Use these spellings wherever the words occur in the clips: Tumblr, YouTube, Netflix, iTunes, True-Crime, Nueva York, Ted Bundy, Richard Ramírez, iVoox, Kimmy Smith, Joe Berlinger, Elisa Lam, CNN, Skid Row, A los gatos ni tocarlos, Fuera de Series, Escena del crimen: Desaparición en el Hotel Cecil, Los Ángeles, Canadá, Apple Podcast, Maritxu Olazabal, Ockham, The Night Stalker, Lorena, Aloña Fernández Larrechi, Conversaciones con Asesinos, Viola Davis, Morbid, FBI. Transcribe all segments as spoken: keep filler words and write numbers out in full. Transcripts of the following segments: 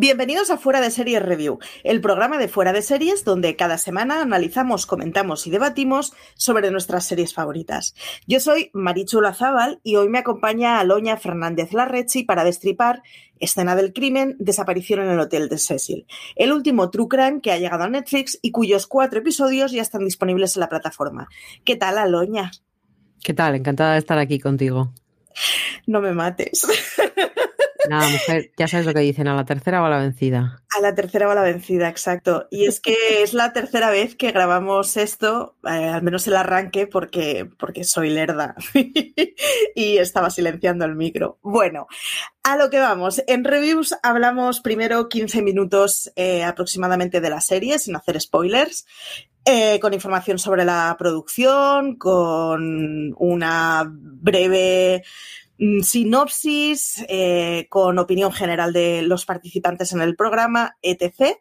Bienvenidos a Fuera de Series Review, el programa de Fuera de Series donde cada semana analizamos, comentamos y debatimos sobre nuestras series favoritas. Yo soy Maritxu Olazabal y hoy me acompaña Aloña Fernández Larrechi para destripar Escena del crimen: Desaparición en el Hotel de Cecil, el último True-Crime que ha llegado a Netflix y cuyos cuatro episodios ya están disponibles en la plataforma. ¿Qué tal, Aloña? ¿Qué tal? Encantada de estar aquí contigo. No me mates. Nada, mujer, ya sabes lo que dicen, a la tercera va la vencida. A la tercera va la vencida, exacto. Y es que es la tercera vez que grabamos esto, eh, al menos el arranque, porque, porque soy lerda y estaba silenciando el micro. Bueno, a lo que vamos. En Reviews hablamos primero quince minutos eh, aproximadamente de la serie, sin hacer spoilers. Eh, con información sobre la producción, con una breve sinopsis, eh, con opinión general de los participantes en el programa, etcétera.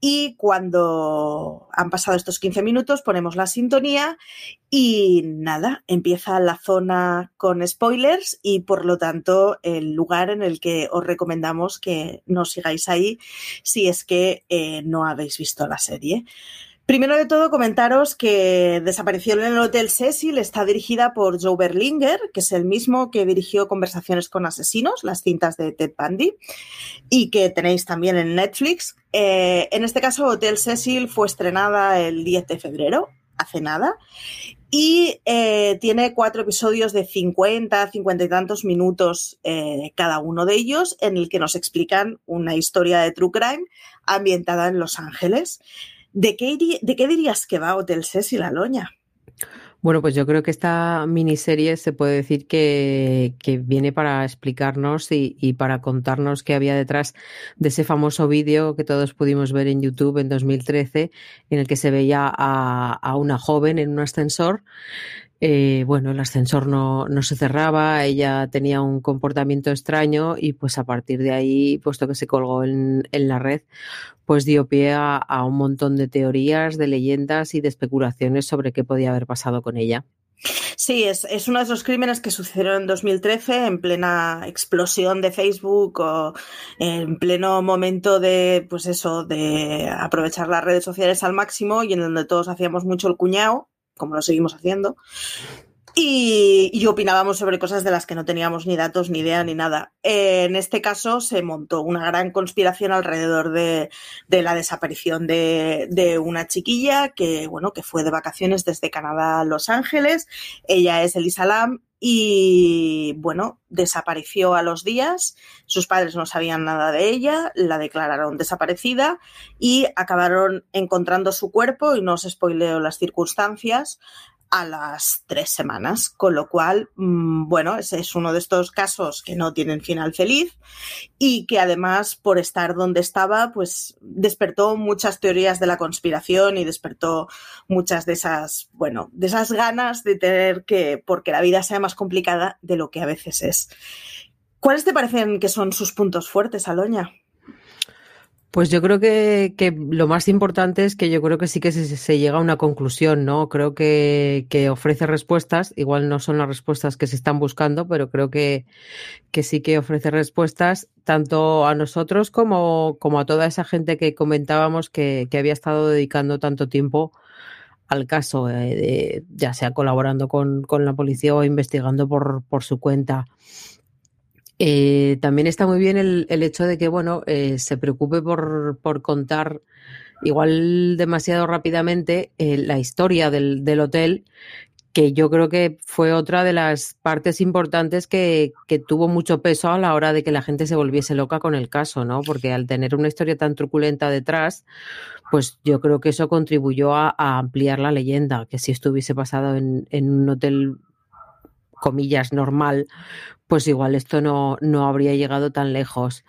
Y cuando han pasado estos quince minutos ponemos la sintonía y nada, empieza la zona con spoilers y por lo tanto el lugar en el que os recomendamos que nos sigáis ahí si es que eh, no habéis visto la serie. Primero de todo, comentaros que Desaparición en el Hotel Cecil está dirigida por Joe Berlinger, que es el mismo que dirigió Conversaciones con Asesinos, las cintas de Ted Bundy, y que tenéis también en Netflix. Eh, en este caso, Hotel Cecil fue estrenada el diez de febrero, hace nada, y eh, tiene cuatro episodios de cincuenta, cincuenta y tantos minutos eh, cada uno de ellos, en el que nos explican una historia de True Crime ambientada en Los Ángeles. ¿De qué, ¿De qué dirías que va Hotel Cecil, Aloña? Bueno, pues yo creo que esta miniserie se puede decir que, que viene para explicarnos y, y para contarnos qué había detrás de ese famoso vídeo que todos pudimos ver en YouTube en dos mil trece, en el que se veía a, a una joven en un ascensor. Eh, bueno, el ascensor no, no se cerraba, ella tenía un comportamiento extraño y pues a partir de ahí, puesto que se colgó en, en la red, pues dio pie a, a un montón de teorías, de leyendas y de especulaciones sobre qué podía haber pasado con ella. Sí, es, es uno de esos crímenes que sucedieron en dos mil trece, en plena explosión de Facebook o en pleno momento de, pues eso, de aprovechar las redes sociales al máximo y en donde todos hacíamos mucho el cuñao, como lo seguimos haciendo, y, y opinábamos sobre cosas de las que no teníamos ni datos, ni idea, ni nada. Eh, en este caso se montó una gran conspiración alrededor de, de la desaparición de, de una chiquilla que, bueno, que fue de vacaciones desde Canadá a Los Ángeles. Ella es Elisa Lam y, bueno, desapareció a los días. Sus padres no sabían nada de ella, la declararon desaparecida y acabaron encontrando su cuerpo, y no os spoileo las circunstancias, a las tres semanas, con lo cual, bueno, ese es uno de estos casos que no tienen final feliz y que además, por estar donde estaba, pues despertó muchas teorías de la conspiración y despertó muchas de esas, bueno, de esas ganas de tener que, porque la vida sea más complicada de lo que a veces es. ¿Cuáles te parecen que son sus puntos fuertes, Aloña? Pues yo creo que, que lo más importante es que yo creo que sí que se, se llega a una conclusión, ¿no? Creo que, que ofrece respuestas, igual no son las respuestas que se están buscando, pero creo que, que sí que ofrece respuestas tanto a nosotros como, como a toda esa gente que comentábamos que, que había estado dedicando tanto tiempo al caso, eh, de, ya sea colaborando con, con la policía o investigando por, por su cuenta. Eh, también está muy bien el, el hecho de que, bueno, eh, se preocupe por, por contar igual demasiado rápidamente eh, la historia del, del hotel, que yo creo que fue otra de las partes importantes que, que tuvo mucho peso a la hora de que la gente se volviese loca con el caso, ¿no? Porque al tener una historia tan truculenta detrás, pues yo creo que eso contribuyó a, a ampliar la leyenda, que si estuviese pasado en, en un hotel, comillas, normal, pues igual esto no, no habría llegado tan lejos.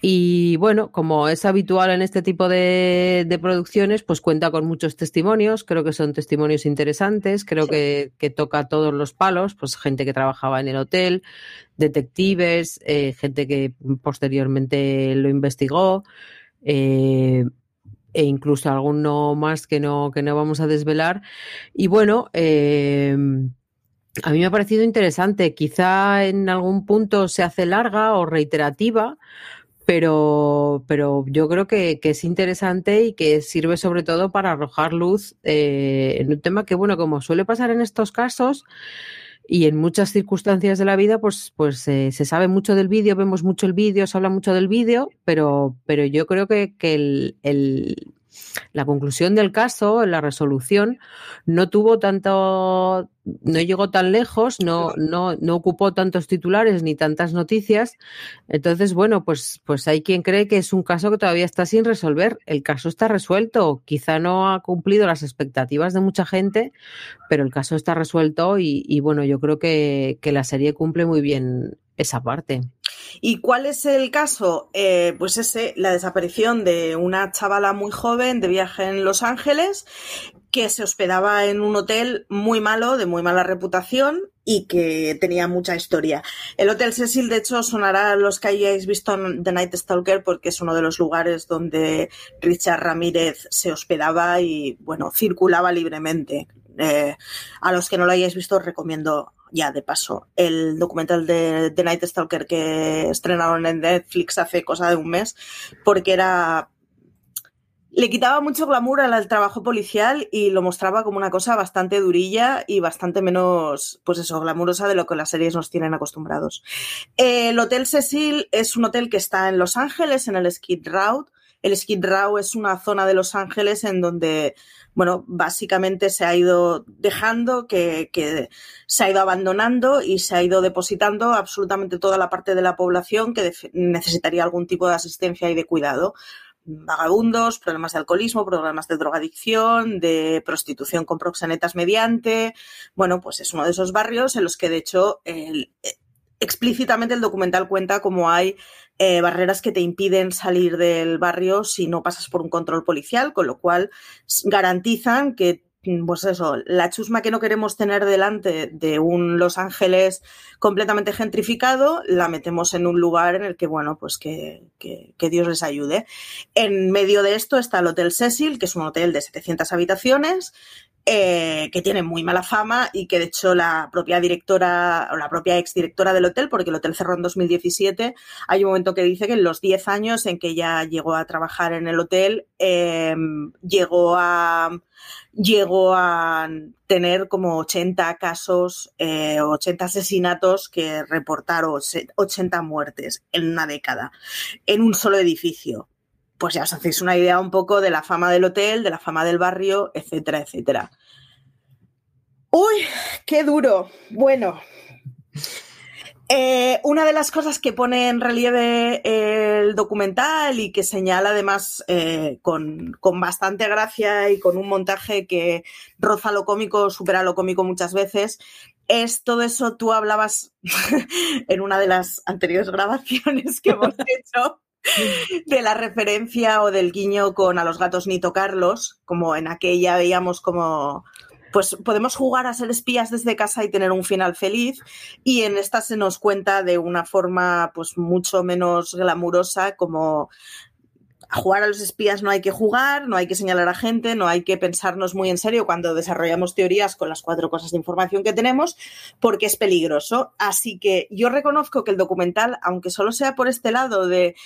Y bueno, como es habitual en este tipo de, de producciones, pues cuenta con muchos testimonios, creo que son testimonios interesantes, creo que, que toca todos los palos, pues gente que trabajaba en el hotel, detectives, eh, gente que posteriormente lo investigó, eh, e incluso alguno más que no, que no vamos a desvelar. Y bueno, eh, a mí me ha parecido interesante, quizá en algún punto se hace larga o reiterativa, pero, pero yo creo que, que es interesante y que sirve sobre todo para arrojar luz eh, en un tema que, bueno, como suele pasar en estos casos y en muchas circunstancias de la vida, pues, pues eh, se sabe mucho del vídeo, vemos mucho el vídeo, se habla mucho del vídeo, pero, pero yo creo que, que el, el, la conclusión del caso, la resolución, no tuvo tanto, no llegó tan lejos, no, no, no ocupó tantos titulares ni tantas noticias. Entonces, bueno, pues, pues hay quien cree que es un caso que todavía está sin resolver. El caso está resuelto, quizá no ha cumplido las expectativas de mucha gente, pero el caso está resuelto y, y bueno, yo creo que, que la serie cumple muy bien esa parte. ¿Y cuál es el caso? Eh, pues ese, la desaparición de una chavala muy joven de viaje en Los Ángeles que se hospedaba en un hotel muy malo, de muy mala reputación y que tenía mucha historia. El Hotel Cecil, de hecho, sonará a los que hayáis visto en The Night Stalker porque es uno de los lugares donde Richard Ramírez se hospedaba y, bueno, circulaba libremente. Eh, a los que no lo hayáis visto os recomiendo ya de paso el documental de The Night Stalker que estrenaron en Netflix hace cosa de un mes porque era le quitaba mucho glamour al trabajo policial y lo mostraba como una cosa bastante durilla y bastante menos, pues eso, glamurosa de lo que las series nos tienen acostumbrados. Eh, el Hotel Cecil es un hotel que está en Los Ángeles, en el Skid Row. El Skid Row es una zona de Los Ángeles en donde, bueno, básicamente se ha ido dejando, que, que se ha ido abandonando y se ha ido depositando absolutamente toda la parte de la población que de- necesitaría algún tipo de asistencia y de cuidado. Vagabundos, problemas de alcoholismo, problemas de drogadicción, de prostitución con proxenetas mediante. Bueno, pues es uno de esos barrios en los que, de hecho, el... explícitamente el documental cuenta cómo hay eh, barreras que te impiden salir del barrio si no pasas por un control policial, con lo cual garantizan que, pues eso, la chusma que no queremos tener delante de un Los Ángeles completamente gentrificado, la metemos en un lugar en el que, bueno, pues que, que, que Dios les ayude. En medio de esto está el Hotel Cecil, que es un hotel de setecientas habitaciones, Eh, que tiene muy mala fama y que de hecho la propia directora o la propia exdirectora del hotel, porque el hotel cerró en dos mil diecisiete, hay un momento que dice que en los diez años en que ella llegó a trabajar en el hotel eh, llegó a llegó a tener como ochenta casos, eh, ochenta asesinatos que reportaron, ochenta muertes en una década, en un solo edificio. Pues ya os hacéis una idea un poco de la fama del hotel, de la fama del barrio, etcétera, etcétera. ¡Uy, qué duro! Bueno, eh, una de las cosas que pone en relieve el documental y que señala además eh, con, con bastante gracia y con un montaje que roza lo cómico, supera lo cómico muchas veces, es todo eso. Tú hablabas en una de las anteriores grabaciones que hemos hecho de la referencia o del guiño con A los gatos ni tocarlos, como en aquella veíamos como, pues podemos jugar a ser espías desde casa y tener un final feliz, y en esta se nos cuenta de una forma pues mucho menos glamurosa, como a jugar a los espías no hay que jugar, no hay que señalar a gente, no hay que pensarnos muy en serio cuando desarrollamos teorías con las cuatro cosas de información que tenemos, porque es peligroso. Así que yo reconozco que el documental, aunque solo sea por este lado de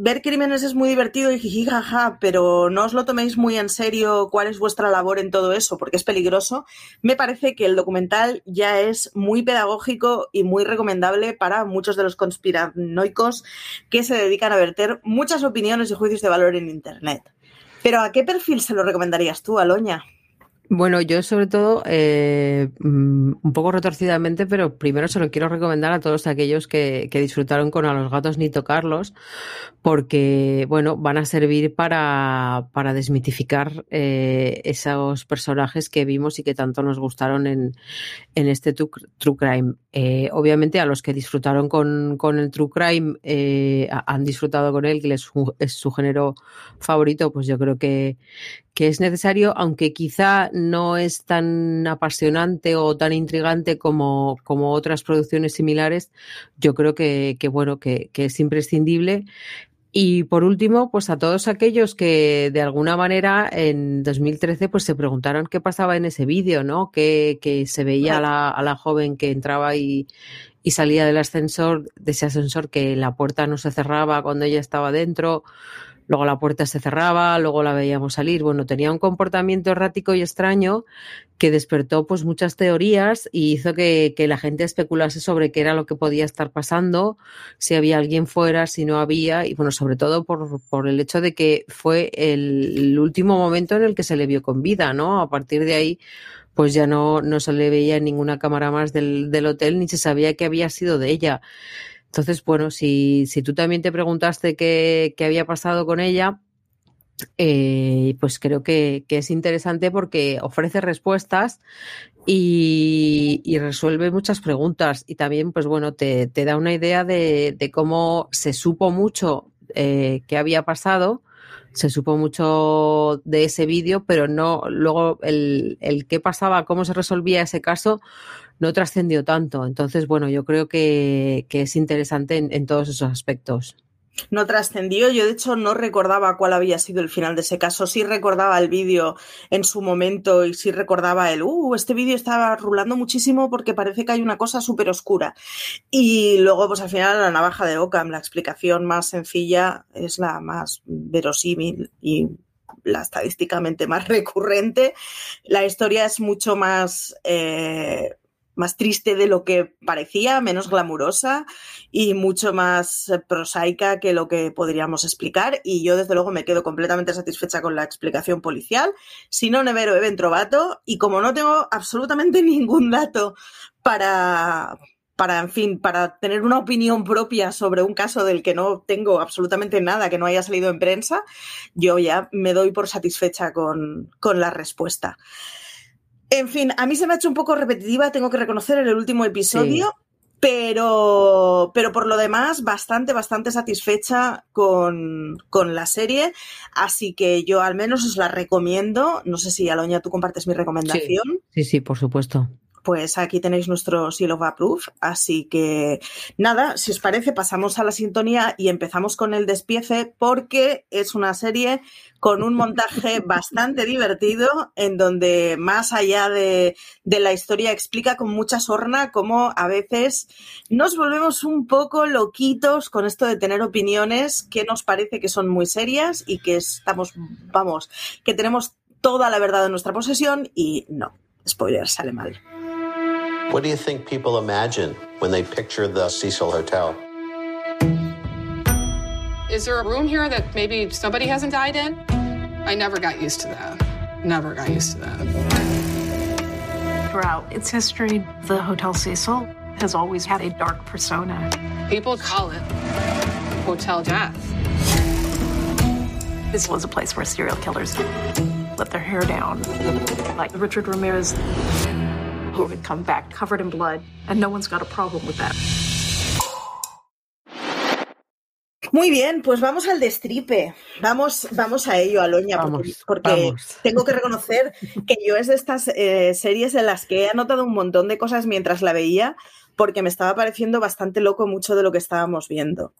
ver crímenes es muy divertido y jiji, jaja, pero no os lo toméis muy en serio cuál es vuestra labor en todo eso, porque es peligroso. Me parece que el documental ya es muy pedagógico y muy recomendable para muchos de los conspiranoicos que se dedican a verter muchas opiniones y juicios de valor en Internet. Pero ¿a qué perfil se lo recomendarías tú, Aloña? Bueno, yo sobre todo, eh, un poco retorcidamente, pero primero se lo quiero recomendar a todos aquellos que, que disfrutaron con A los gatos ni tocarlos, porque, bueno, van a servir para, para desmitificar eh, esos personajes que vimos y que tanto nos gustaron en, en este true, true crime. Eh, obviamente a los que disfrutaron con, con el true crime, eh, han disfrutado con él, que es, es su género favorito, pues yo creo que, que es necesario, aunque quizá no es tan apasionante o tan intrigante como, como otras producciones similares. Yo creo que, que bueno, que, que es imprescindible. Y por último, pues a todos aquellos que de alguna manera en dos mil trece pues se preguntaron qué pasaba en ese vídeo, ¿no? Que, que se veía a la, a la joven que entraba y, y salía del ascensor, de ese ascensor que la puerta no se cerraba cuando ella estaba dentro, luego la puerta se cerraba, luego la veíamos salir. Bueno, tenía un comportamiento errático y extraño que despertó pues muchas teorías y hizo que, que la gente especulase sobre qué era lo que podía estar pasando, si había alguien fuera, si no había, y bueno, sobre todo por, por el hecho de que fue el, el último momento en el que se le vio con vida, ¿no? A partir de ahí pues ya no, no se le veía en ninguna cámara más del, del hotel, ni se sabía qué había sido de ella. Entonces, bueno, si, si tú también te preguntaste qué, qué había pasado con ella, eh, pues creo que, que es interesante porque ofrece respuestas y, y resuelve muchas preguntas. Y también, pues bueno, te, te da una idea de, de cómo se supo mucho eh, qué había pasado. Se supo mucho de ese vídeo, pero no luego el, el qué pasaba, cómo se resolvía ese caso, no trascendió tanto. Entonces, bueno, yo creo que, que es interesante en, en todos esos aspectos. No trascendió, yo de hecho no recordaba cuál había sido el final de ese caso, sí recordaba el vídeo en su momento y sí recordaba el, uh, este vídeo estaba rulando muchísimo porque parece que hay una cosa súper oscura, y luego pues al final la navaja de Ockham, la explicación más sencilla es la más verosímil y la estadísticamente más recurrente. La historia es mucho más... Eh, más triste de lo que parecía, menos glamurosa y mucho más prosaica que lo que podríamos explicar, y yo desde luego me quedo completamente satisfecha con la explicación policial. Si no nevero, he ben trovato, y como no tengo absolutamente ningún dato para, para, en fin, para tener una opinión propia sobre un caso del que no tengo absolutamente nada que no haya salido en prensa, yo ya me doy por satisfecha con, con la respuesta. En fin, a mí se me ha hecho un poco repetitiva, tengo que reconocer, en el último episodio, sí. pero, pero por lo demás bastante, bastante satisfecha con, con la serie, así que yo al menos os la recomiendo. No sé si, Aloña, tú compartes mi recomendación. Sí, sí, sí, por supuesto. Pues aquí tenéis nuestro seal of approve, así que nada, si os parece pasamos a la sintonía y empezamos con el despiece, porque es una serie con un montaje bastante divertido en donde más allá de, de la historia explica con mucha sorna cómo a veces nos volvemos un poco loquitos con esto de tener opiniones que nos parece que son muy serias y que estamos, vamos, que tenemos toda la verdad en nuestra posesión y no, spoiler, sale mal. What do you think people imagine when they picture the Cecil Hotel? Is there a room here that maybe somebody hasn't died in? I never got used to that. Never got used to that. Throughout its history, the Hotel Cecil has always had a dark persona. People call it Hotel Death. This was a place where serial killers let their hair down, like Richard Ramírez, who would come back covered in blood, and no one's got a problem with that. Muy bien, pues vamos al destripe. Vamos, vamos a ello, Aloña, vamos, porque, porque vamos. Tengo que reconocer que yo es de estas eh, series en las que he anotado un montón de cosas mientras la veía, porque me estaba pareciendo bastante loco mucho de lo que estábamos viendo.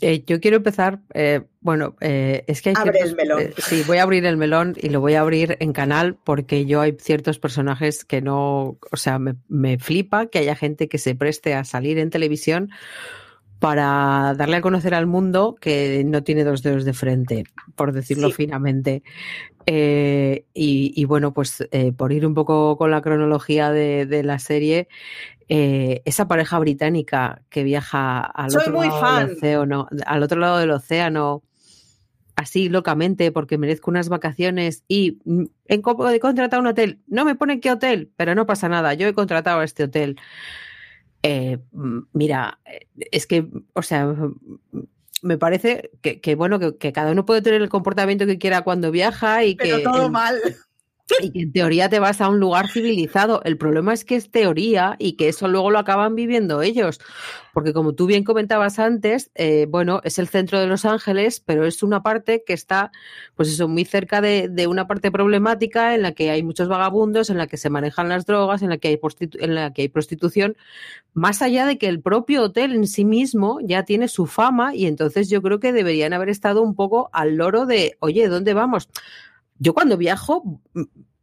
Eh, yo quiero empezar, eh, bueno, eh, es que hay Abre ciertos, el melón. Eh, sí, voy a abrir el melón y lo voy a abrir en canal porque yo hay ciertos personajes que no, o sea, me, me flipa que haya gente que se preste a salir en televisión para darle a conocer al mundo que no tiene dos dedos de frente, por decirlo sí. finamente. Eh, y, y bueno, pues eh, por ir un poco con la cronología de, de la serie, eh, esa pareja británica que viaja al Soy otro lado fan. del océano, al otro lado del océano, así locamente, porque merezco unas vacaciones y he contratado un hotel. No me ponen qué hotel, pero no pasa nada, yo he contratado este hotel. Eh, mira, es que, o sea, me parece que, que bueno, que, que cada uno puede tener el comportamiento que quiera cuando viaja y Pero que... todo en, mal. Y que en teoría te vas a un lugar civilizado. El problema es que es teoría y que eso luego lo acaban viviendo ellos. Porque como tú bien comentabas antes, eh, bueno, es el centro de Los Ángeles, pero es una parte que está, pues eso, muy cerca de, de una parte problemática en la que hay muchos vagabundos, en la que se manejan las drogas, en la que hay prostitu- en la que hay prostitución, más allá de que el propio hotel en sí mismo ya tiene su fama, y entonces yo creo que deberían haber estado un poco al loro de, oye, ¿dónde vamos? Yo cuando viajo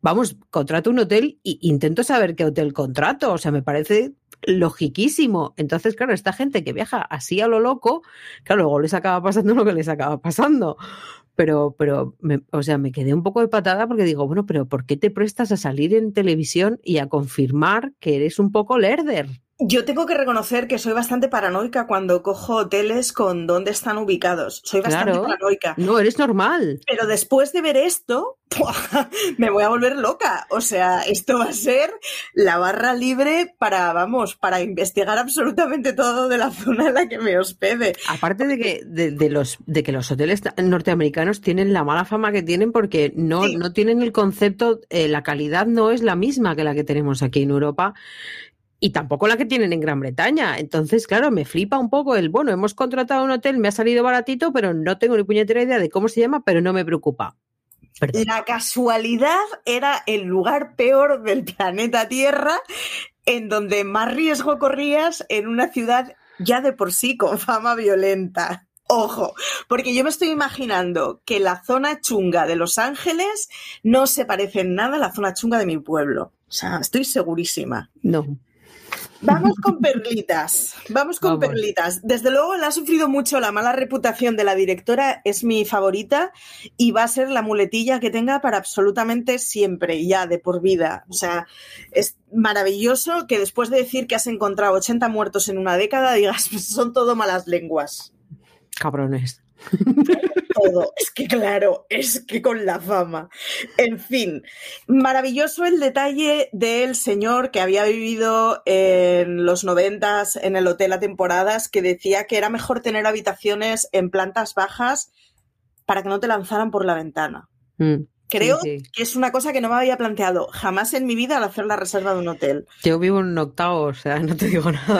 vamos, contrato un hotel e intento saber qué hotel contrato. O sea, me parece logiquísimo. Entonces, claro, esta gente que viaja así a lo loco, claro, luego les acaba pasando lo que les acaba pasando. Pero, pero me, o sea, me quedé un poco de patada porque digo, bueno, pero ¿por qué te prestas a salir en televisión y a confirmar que eres un poco lerder? Yo tengo que reconocer que soy bastante paranoica cuando cojo hoteles con dónde están ubicados. Soy bastante claro. paranoica. No, eres normal. Pero después de ver esto, ¡pua! Me voy a volver loca. O sea, esto va a ser la barra libre para, vamos, para investigar absolutamente todo de la zona en la que me hospede. Aparte de que, de, de los, de que los hoteles norteamericanos tienen la mala fama que tienen porque no, sí. no tienen el concepto, eh, la calidad no es la misma que la que tenemos aquí en Europa. Y tampoco la que tienen en Gran Bretaña. Entonces, claro, me flipa un poco el, bueno, hemos contratado un hotel, me ha salido baratito, pero no tengo ni puñetera idea de cómo se llama, pero no me preocupa. Perdón. La casualidad era el lugar peor del planeta Tierra, en donde más riesgo corrías en una ciudad ya de por sí con fama violenta. Ojo, porque yo me estoy imaginando que la zona chunga de Los Ángeles no se parece en nada a la zona chunga de mi pueblo. O sea, estoy segurísima. No. Vamos con perlitas, vamos con vamos. perlitas. Desde luego la ha sufrido mucho la mala reputación de la directora, es mi favorita y va a ser la muletilla que tenga para absolutamente siempre, ya de por vida. O sea, es maravilloso que después de decir que has encontrado ochenta muertos en una década digas, son todo malas lenguas. Cabrones. Todo. Es que claro, es que con la fama. En fin, maravilloso el detalle del señor que había vivido en los noventas en el hotel a temporadas, que decía que era mejor tener habitaciones en plantas bajas para que no te lanzaran por la ventana. Mm. Creo sí, sí. que es una cosa que no me había planteado jamás en mi vida al hacer la reserva de un hotel. Yo vivo en un octavo, o sea, no te digo nada.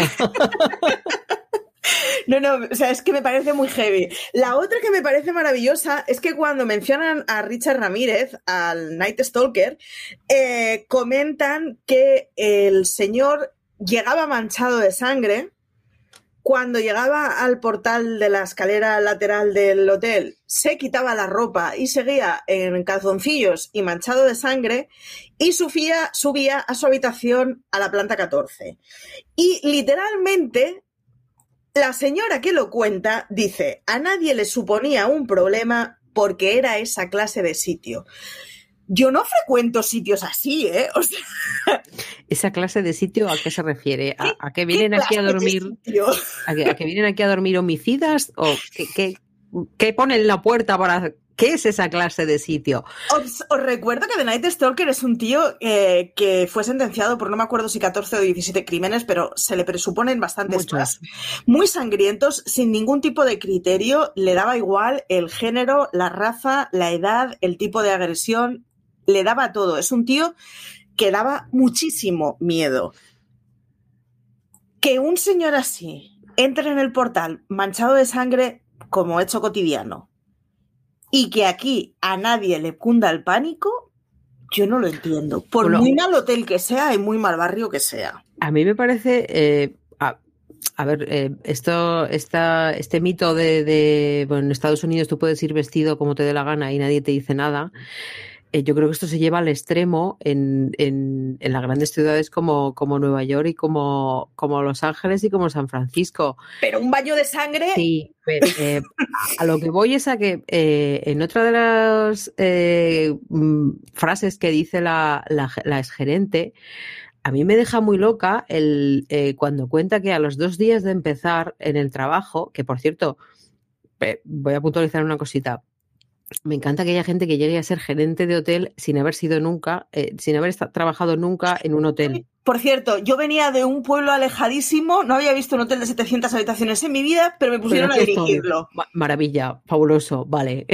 No, no, o sea, es que me parece muy heavy. La otra que me parece maravillosa es que cuando mencionan a Richard Ramírez, al Night Stalker, eh, comentan que el señor llegaba manchado de sangre cuando llegaba al portal de la escalera lateral del hotel. Se quitaba la ropa y seguía en calzoncillos y manchado de sangre y subía, subía a su habitación a la planta catorce. Y literalmente... La señora que lo cuenta dice, a nadie le suponía un problema porque era esa clase de sitio. Yo no frecuento sitios así, ¿eh? O sea... ¿Esa clase de sitio a qué se refiere? ¿A, a que vienen ¿Qué aquí a dormir? ¿A que, a que vienen aquí a dormir homicidas? ¿O qué, qué, qué ponen en la puerta para...? ¿Qué es esa clase de sitio? Os, os recuerdo que The Night Stalker es un tío eh, que fue sentenciado por no me acuerdo si catorce o diecisiete crímenes, pero se le presuponen bastantes Muchas. más. Muy sangrientos, sin ningún tipo de criterio, le daba igual el género, la raza, la edad, el tipo de agresión, le daba todo. Es un tío que daba muchísimo miedo. Que un señor así entre en el portal manchado de sangre como hecho cotidiano, y que aquí a nadie le cunda el pánico, yo no lo entiendo. Por bueno, muy mal hotel que sea y muy mal barrio que sea. A mí me parece... Eh, a, a ver, eh, esto esta, este mito de, de... Bueno, en Estados Unidos tú puedes ir vestido como te dé la gana y nadie te dice nada. Eh, yo creo que esto se lleva al extremo en, en, en las grandes ciudades como, como Nueva York y como, como Los Ángeles y como San Francisco. Pero un baño de sangre... Sí. Pero, eh, a lo que voy es a que eh, en otra de las eh, frases que dice la, la, la exgerente, a mí me deja muy loca el eh, cuando cuenta que a los dos días de empezar en el trabajo, que por cierto, eh, voy a puntualizar una cosita, me encanta que haya gente que llegue a ser gerente de hotel sin haber sido nunca, eh, sin haber estado, trabajado nunca en un hotel. Por cierto, yo venía de un pueblo alejadísimo, no había visto un hotel de setecientas habitaciones en mi vida, pero me pusieron pero a dirigirlo. Estoy. Maravilla, fabuloso, vale.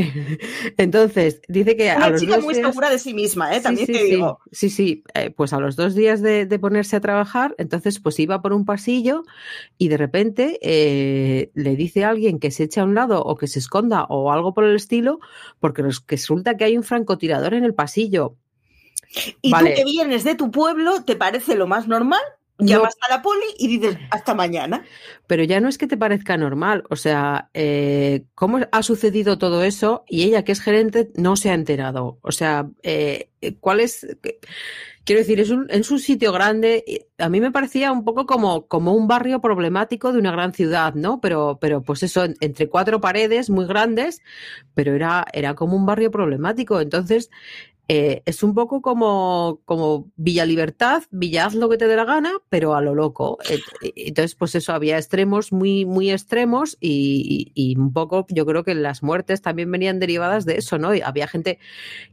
Entonces, dice que Una a los chica dos muy días... segura de sí misma, ¿eh? También sí, sí, te sí. digo. Sí, sí, eh, pues a los dos días de, de ponerse a trabajar, entonces pues iba por un pasillo y de repente eh, le dice a alguien que se eche a un lado o que se esconda o algo por el estilo, porque resulta que hay un francotirador en el pasillo. Y vale. tú que vienes de tu pueblo, ¿te parece lo más normal? llamas no. a la poli y dices hasta mañana. Pero ya no es que te parezca normal, o sea, eh, ¿cómo ha sucedido todo eso y ella, que es gerente, no se ha enterado? O sea, eh, ¿cuál es...? Quiero decir, es un, es un sitio grande, a mí me parecía un poco como, como un barrio problemático de una gran ciudad, ¿no? Pero, pero pues eso, entre cuatro paredes muy grandes, pero era, era como un barrio problemático, entonces... Eh, es un poco como, como Villa Libertad, Villa haz lo que te dé la gana, pero a lo loco. Entonces, pues eso, había extremos muy, muy extremos y, y, y un poco, yo creo que las muertes también venían derivadas de eso, ¿no? Y había gente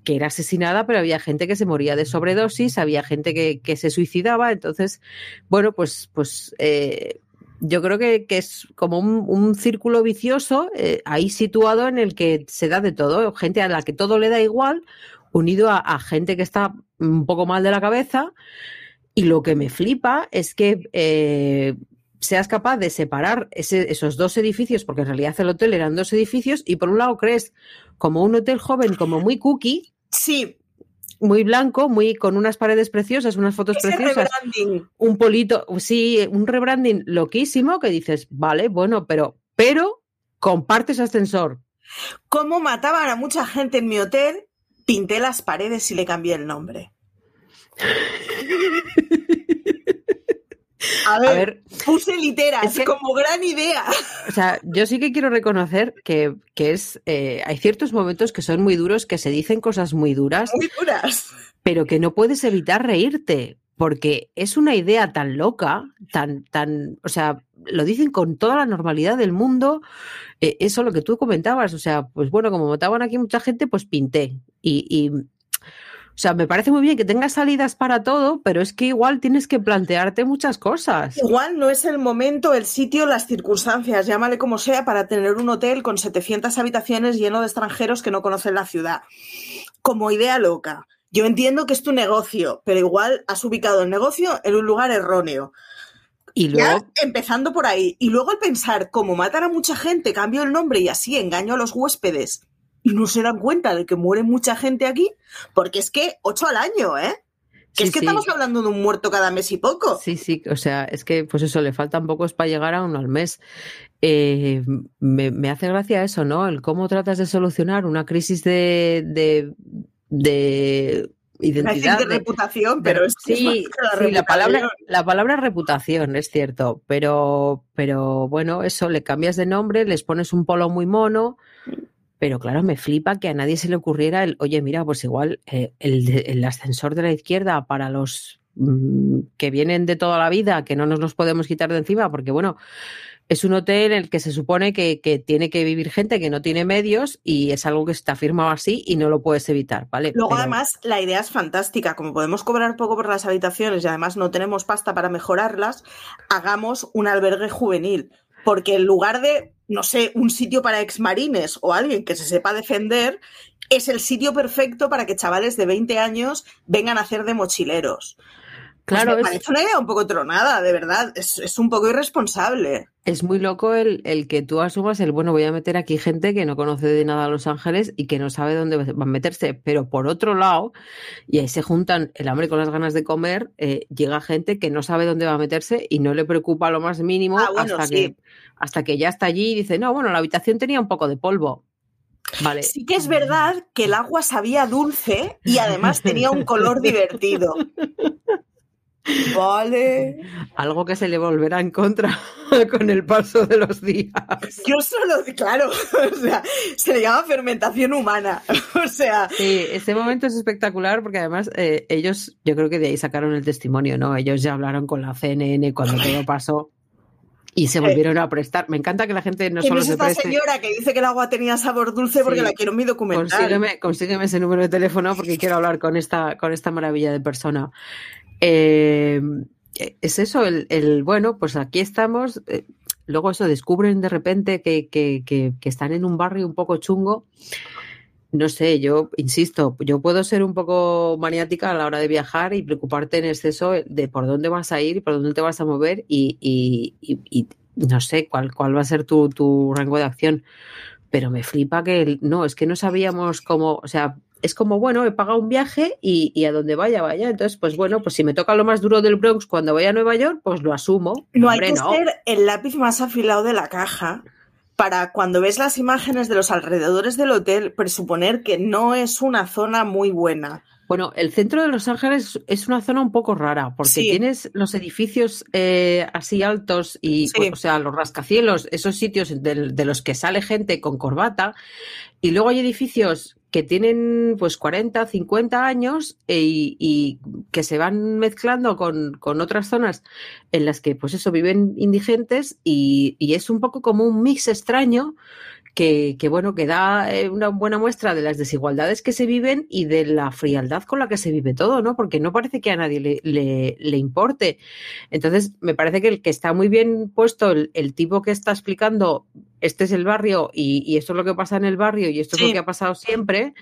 que era asesinada, pero había gente que se moría de sobredosis, había gente que, que se suicidaba. Entonces, bueno, pues... pues eh, yo creo que, que es como un, un círculo vicioso eh, ahí situado en el que se da de todo. Gente a la que todo le da igual, unido a, a gente que está un poco mal de la cabeza. Y lo que me flipa es que eh, seas capaz de separar ese, esos dos edificios, porque en realidad el hotel eran dos edificios, y por un lado crees como un hotel joven, como muy cookie. Sí. Muy blanco, muy con unas paredes preciosas, unas fotos Ese preciosas, rebranding. un polito, sí, un rebranding loquísimo que dices, vale, bueno, pero, pero compartes ascensor. Como mataban a mucha gente en mi hotel, pinté las paredes y le cambié el nombre. A ver, a ver, puse literas, es que, como gran idea. O sea, yo sí que quiero reconocer que, que es eh, hay ciertos momentos que son muy duros, que se dicen cosas muy duras. Muy duras. Pero que no puedes evitar reírte, porque es una idea tan loca, tan, tan, o sea, lo dicen con toda la normalidad del mundo. Eh, eso lo que tú comentabas, o sea, pues bueno, como mataban aquí mucha gente, pues pinté. Y... y O sea, me parece muy bien que tengas salidas para todo, pero es que igual tienes que plantearte muchas cosas. Igual no es el momento, el sitio, las circunstancias, llámale como sea, para tener un hotel con setecientas habitaciones lleno de extranjeros que no conocen la ciudad. Como idea loca. Yo entiendo que es tu negocio, pero igual has ubicado el negocio en un lugar erróneo. Y luego... Ya empezando por ahí. Y luego al pensar, como matan a mucha gente, cambio el nombre y así engaño a los huéspedes. Y no se dan cuenta de que muere mucha gente aquí, porque es que ocho al año, ¿eh? Que sí, es que sí. Estamos hablando de un muerto cada mes y poco. Sí, sí, o sea, es que pues eso, le faltan pocos para llegar a uno al mes. Eh, me, me hace gracia eso, ¿no? El cómo tratas de solucionar una crisis de... de, de... identidad, de reputación, pero es que sí, sí, la palabra, la palabra reputación, es cierto, pero, pero bueno, eso, le cambias de nombre, les pones un polo muy mono. Pero claro, me flipa que a nadie se le ocurriera el, oye, mira, pues igual eh, el, el ascensor de la izquierda para los mmm, que vienen de toda la vida, que no nos los podemos quitar de encima, porque bueno, es un hotel en el que se supone que, que tiene que vivir gente que no tiene medios y es algo que está firmado así y no lo puedes evitar, ¿vale? Luego, pero... además, la idea es fantástica. Como podemos cobrar poco por las habitaciones y además no tenemos pasta para mejorarlas, hagamos un albergue juvenil. Porque en lugar de, no sé, un sitio para exmarines o alguien que se sepa defender, es el sitio perfecto para que chavales de veinte años vengan a hacer de mochileros. Claro, pues me parece una idea un poco tronada, de verdad. Es, es un poco irresponsable. Es muy loco el, el que tú asumas el, bueno, voy a meter aquí gente que no conoce de nada a Los Ángeles y que no sabe dónde van a meterse. Pero por otro lado, y ahí se juntan el hambre con las ganas de comer, eh, llega gente que no sabe dónde va a meterse y no le preocupa lo más mínimo ah, bueno, hasta, sí. que, hasta que ya está allí y dice, no, bueno, la habitación tenía un poco de polvo. Vale. Sí que es verdad que el agua sabía dulce y además tenía un color divertido. Vale. Algo que se le volverá en contra con el paso de los días. Yo solo, claro, o sea, se le llama fermentación humana. O sea. Sí, este momento es espectacular porque además eh, ellos, yo creo que de ahí sacaron el testimonio, ¿no? Ellos ya hablaron con la C N N cuando todo pasó. Y se volvieron a prestar. Me encanta que la gente no solo se preste. ¿Quién es esta señora que dice que el agua tenía sabor dulce? Porque sí, la quiero en mi documental. Consígueme, consígueme ese número de teléfono porque quiero hablar con esta, con esta maravilla de persona. Eh, es eso, el, el bueno, pues aquí estamos. Eh, luego eso, descubren de repente que, que, que, que están en un barrio un poco chungo. No sé, yo insisto, yo puedo ser un poco maniática a la hora de viajar y preocuparte en exceso de por dónde vas a ir y por dónde te vas a mover y, y, y, y no sé cuál, cuál va a ser tu, tu rango de acción. Pero me flipa que el, no, es que no sabíamos cómo, o sea, es como, bueno, he pagado un viaje y, y a donde vaya, vaya. Entonces, pues bueno, pues si me toca lo más duro del Bronx cuando vaya a Nueva York, pues lo asumo. No, hombre, hay que no. ser el lápiz más afilado de la caja para cuando ves las imágenes de los alrededores del hotel presuponer que no es una zona muy buena. Bueno, el centro de Los Ángeles es una zona un poco rara, porque sí. tienes los edificios eh, así altos y, sí. o sea, los rascacielos, esos sitios de, de los que sale gente con corbata, y luego hay edificios que tienen pues cuarenta, cincuenta años e, y que se van mezclando con, con otras zonas en las que, pues eso, viven indigentes y, y es un poco como un mix extraño. Que, que bueno, que da una buena muestra de las desigualdades que se viven y de la frialdad con la que se vive todo, ¿no? Porque no parece que a nadie le, le, le importe. Entonces, me parece que el que está muy bien puesto, el, el tipo que está explicando, este es el barrio y, y esto es lo que pasa en el barrio y esto sí. es lo que ha pasado siempre.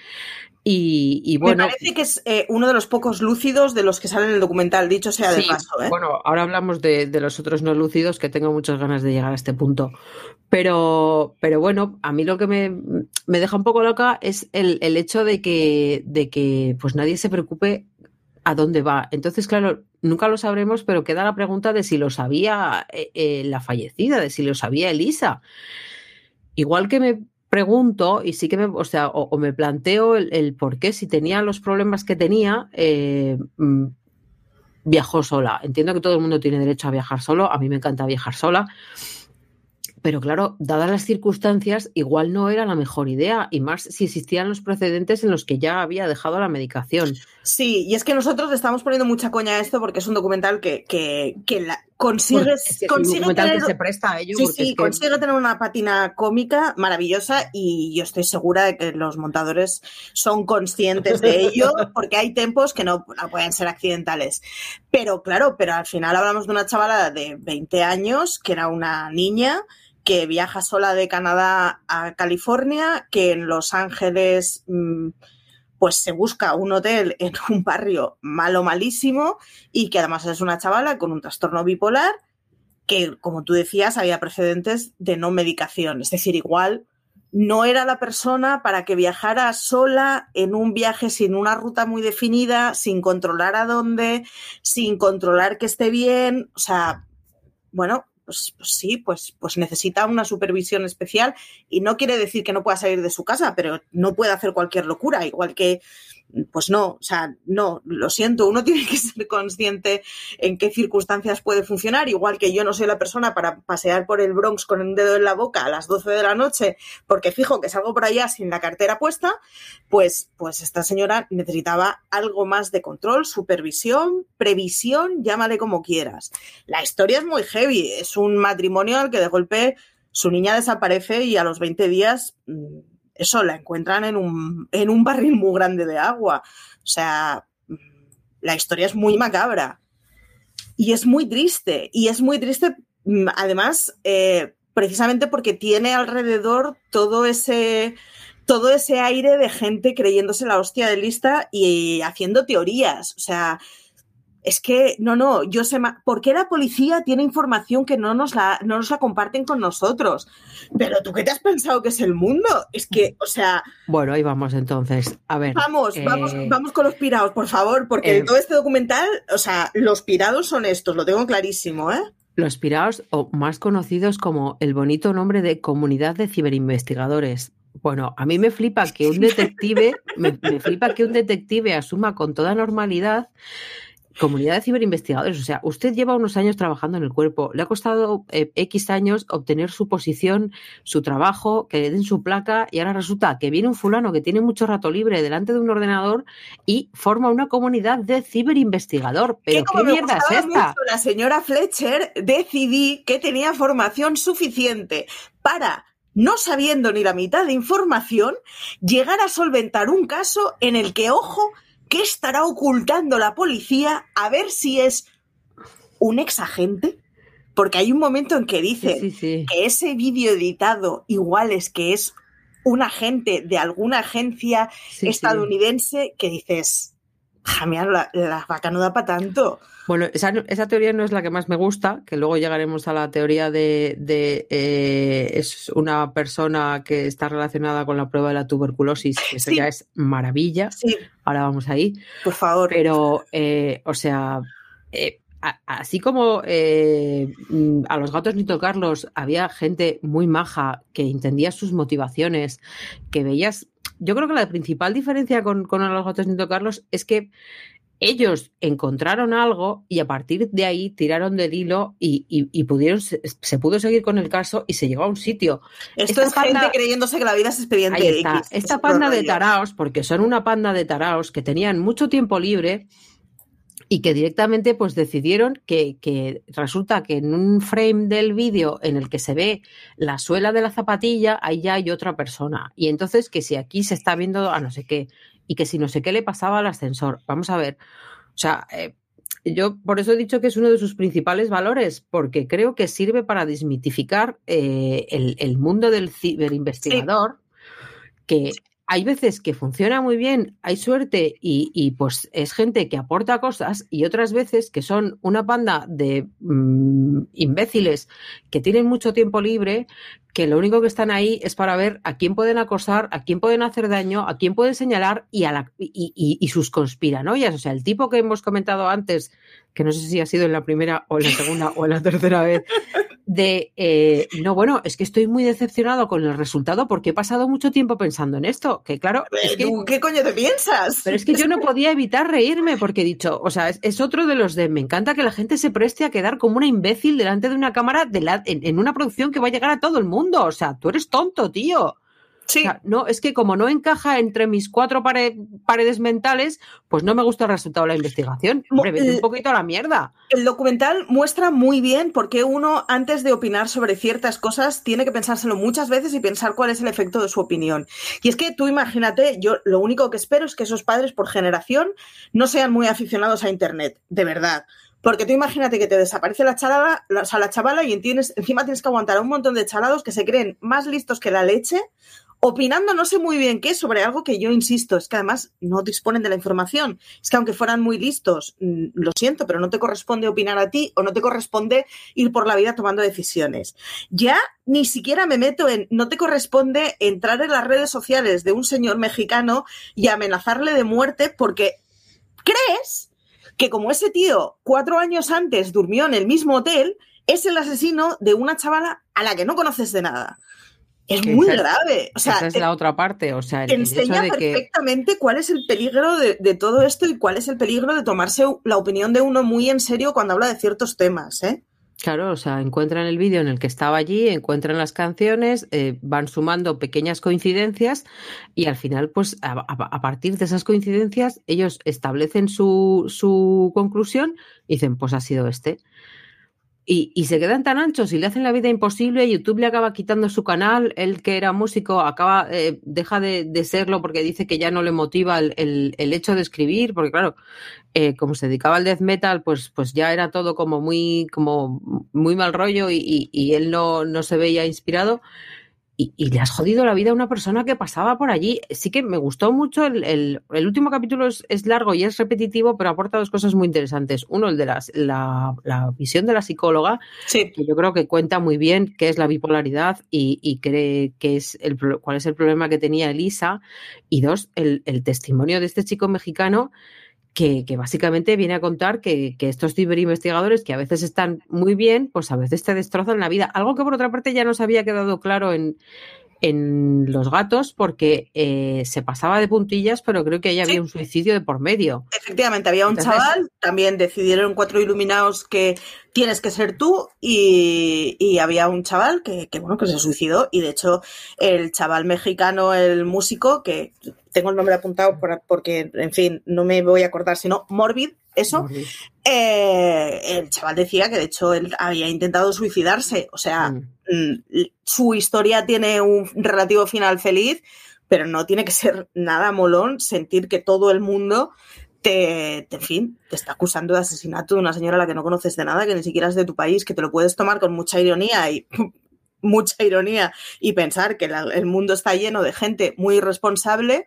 Y, y bueno, me parece que es eh, uno de los pocos lúcidos de los que sale en el documental, dicho sea de sí, paso, ¿eh? Bueno, ahora hablamos de, de los otros no lúcidos, que tengo muchas ganas de llegar a este punto. Pero, pero bueno, a mí lo que me, me deja un poco loca es el, el hecho de que, de que pues nadie se preocupe a dónde va. Entonces, claro, nunca lo sabremos, pero queda la pregunta de si lo sabía eh, eh, la fallecida, de si lo sabía Elisa. Igual que me pregunto y sí que me, o sea, o, o me planteo el, el por qué, si tenía los problemas que tenía, eh, viajó sola. Entiendo que todo el mundo tiene derecho a viajar solo, a mí me encanta viajar sola, pero claro, dadas las circunstancias, igual no era la mejor idea, y más si existían los precedentes en los que ya había dejado la medicación. Sí, y es que nosotros le estamos poniendo mucha coña a esto porque es un documental que, que, que la... Consigues, es que consigue, documental tener, que se presta a ello, sí, sí, es que... consigue tener una pátina cómica maravillosa y yo estoy segura de que los montadores son conscientes de ello porque hay tempos que no pueden ser accidentales, pero claro, pero al final hablamos de una chavala de veinte años que era una niña que viaja sola de Canadá a California, que en Los Ángeles mmm, pues se busca un hotel en un barrio malo, malísimo, y que además es una chavala con un trastorno bipolar que, como tú decías, había precedentes de no medicación. Es decir, igual no era la persona para que viajara sola en un viaje sin una ruta muy definida, sin controlar a dónde, sin controlar que esté bien. O sea, bueno, pues, pues sí, pues, pues necesita una supervisión especial y no quiere decir que no pueda salir de su casa, pero no puede hacer cualquier locura, igual que, pues no, o sea, no, lo siento, uno tiene que ser consciente en qué circunstancias puede funcionar, igual que yo no soy la persona para pasear por el Bronx con un dedo en la boca a las doce de la noche, porque fijo que salgo por allá sin la cartera puesta, pues, pues esta señora necesitaba algo más de control, supervisión, previsión, llámale como quieras. La historia es muy heavy, es un matrimonio al que de golpe su niña desaparece y a los veinte días eso, la encuentran en un, en un barril muy grande de agua. O sea, la historia es muy macabra y es muy triste y es muy triste además eh, precisamente porque tiene alrededor todo ese, todo ese aire de gente creyéndose la hostia de lista y haciendo teorías. O sea, es que, no, no, yo sé más. ¿Por qué la policía tiene información que no nos, la, no nos la comparten con nosotros? Pero tú, ¿qué te has pensado que es el mundo? Es que, o sea... Bueno, ahí vamos entonces. A ver... Vamos, eh... vamos, vamos con los pirados, por favor, porque eh... todo este documental, o sea, los pirados son estos, lo tengo clarísimo, ¿eh? Los pirados, o más conocidos como el bonito nombre de Comunidad de Ciberinvestigadores. Bueno, a mí me flipa que un detective, me, me flipa que un detective asuma con toda normalidad Comunidad de Ciberinvestigadores. O sea, usted lleva unos años trabajando en el cuerpo, le ha costado eh, X años obtener su posición, su trabajo, que le den su placa, y ahora resulta que viene un fulano que tiene mucho rato libre delante de un ordenador y forma una comunidad de ciberinvestigador. Pero ¿qué mierda es esta? La señora Fletcher decidí que tenía formación suficiente para, no sabiendo ni la mitad de información, llegar a solventar un caso en el que, ojo, ¿qué estará ocultando la policía? A ver si es un exagente, porque hay un momento en que dice sí, sí, sí. que ese vídeo editado igual es que es un agente de alguna agencia sí, estadounidense sí. que dices, Jamás la, la vaca no da para tanto. Bueno, esa, esa teoría no es la que más me gusta, que luego llegaremos a la teoría de, de eh, es una persona que está relacionada con la prueba de la tuberculosis, que eso sí. Ya es maravilla. Sí. Ahora vamos ahí. Por favor. Pero, eh, o sea, eh, a, así como eh, a los gatos ni tocarlos había gente muy maja que entendía sus motivaciones, que veías... Yo creo que la principal diferencia con, con A los gatos ni tocarlos es que ellos encontraron algo y a partir de ahí tiraron del hilo y, y, y pudieron se, se pudo seguir con el caso y se llegó a un sitio. Esto esta es panda, gente creyéndose que la vida es expediente ahí está, X. Esta es panda de taraos, porque son una panda de taraos que tenían mucho tiempo libre y que directamente pues decidieron que, que resulta que en un frame del vídeo en el que se ve la suela de la zapatilla, ahí ya hay otra persona. Y entonces que si aquí se está viendo a no sé qué y que si no sé qué le pasaba al ascensor. Vamos a ver. O sea, eh, yo por eso he dicho que es uno de sus principales valores, porque creo que sirve para desmitificar eh, el, el mundo del ciberinvestigador, sí. Que... Hay veces que funciona muy bien, hay suerte y, y pues es gente que aporta cosas y otras veces que son una panda de mmm, imbéciles que tienen mucho tiempo libre, que lo único que están ahí es para ver a quién pueden acosar, a quién pueden hacer daño, a quién pueden señalar y, a la, y, y, y sus conspiranoias. O sea, el tipo que hemos comentado antes, que no sé si ha sido en la primera o en la segunda o en la tercera vez, de, eh, no, bueno, es que estoy muy decepcionado con el resultado porque he pasado mucho tiempo pensando en esto, que claro... Es que, ¿qué coño te piensas? Pero es que yo no podía evitar reírme porque he dicho, o sea, es, es otro de los de, me encanta que la gente se preste a quedar como una imbécil delante de una cámara de la, en, en una producción que va a llegar a todo el mundo, o sea, tú eres tonto, tío. Sí. O sea, no, es que como no encaja entre mis cuatro pare- paredes mentales, pues no me gusta el resultado de la investigación. Hombre, vete un poquito a la mierda. El documental muestra muy bien por qué uno, antes de opinar sobre ciertas cosas, tiene que pensárselo muchas veces y pensar cuál es el efecto de su opinión. Y es que tú imagínate, yo lo único que espero es que esos padres por generación no sean muy aficionados a Internet, de verdad. Porque tú imagínate que te desaparece la chavala, la, o sea, la chavala y tienes, encima tienes que aguantar a un montón de chalados que se creen más listos que la leche, opinando no sé muy bien qué sobre algo que yo insisto, es que además no disponen de la información. Es que aunque fueran muy listos, lo siento, pero no te corresponde opinar a ti o no te corresponde ir por la vida tomando decisiones. Ya ni siquiera me meto en, no te corresponde entrar en las redes sociales de un señor mexicano y amenazarle de muerte porque crees que como ese tío cuatro años antes durmió en el mismo hotel, es el asesino de una chavala a la que no conoces de nada. Es que muy esa, grave. O sea, esa es la otra parte. O sea, el, te enseña el hecho de perfectamente que... cuál es el peligro de, de todo esto y cuál es el peligro de tomarse la opinión de uno muy en serio cuando habla de ciertos temas, ¿eh? Claro, o sea, encuentran el vídeo en el que estaba allí, encuentran las canciones, eh, van sumando pequeñas coincidencias y al final, pues, a, a partir de esas coincidencias, ellos establecen su, su conclusión y dicen, pues ha sido este. Y, y se quedan tan anchos y le hacen la vida imposible, YouTube le acaba quitando su canal, él que era músico acaba eh, deja de, de serlo porque dice que ya no le motiva el, el, el hecho de escribir, porque claro, eh, como se dedicaba al death metal, pues, pues ya era todo como muy, como muy mal rollo y, y, y él no, no se veía inspirado. Y, y le has jodido la vida a una persona que pasaba por allí. Sí que me gustó mucho. El, el, el último capítulo es, es largo y es repetitivo, pero aporta dos cosas muy interesantes. Uno, el de las, la, la visión de la psicóloga, sí. Que yo creo que cuenta muy bien qué es la bipolaridad y, y cree que es el, cuál es el problema que tenía Elisa. Y dos, el, el testimonio de este chico mexicano Que, que básicamente viene a contar que, que estos ciberinvestigadores, que a veces están muy bien, pues a veces te destrozan la vida. Algo que por otra parte ya nos había quedado claro en, en Los Gatos, porque eh, se pasaba de puntillas, pero creo que ahí había sí. un suicidio de por medio. Efectivamente, había un Entonces, chaval, también decidieron cuatro iluminados que tienes que ser tú, y, y había un chaval que, que, bueno, que se suicidó, y de hecho el chaval mexicano, el músico, que... Tengo el nombre apuntado porque, en fin, no me voy a acordar, sino Morbid, eso. Morbid. Eh, el chaval decía que, de hecho, él había intentado suicidarse. O sea, mm. su historia tiene un relativo final feliz, pero no tiene que ser nada molón sentir que todo el mundo te, te en fin, te está acusando de asesinato de una señora a la que no conoces de nada, que ni siquiera es de tu país, que te lo puedes tomar con mucha ironía y... mucha ironía y pensar que la, el mundo está lleno de gente muy irresponsable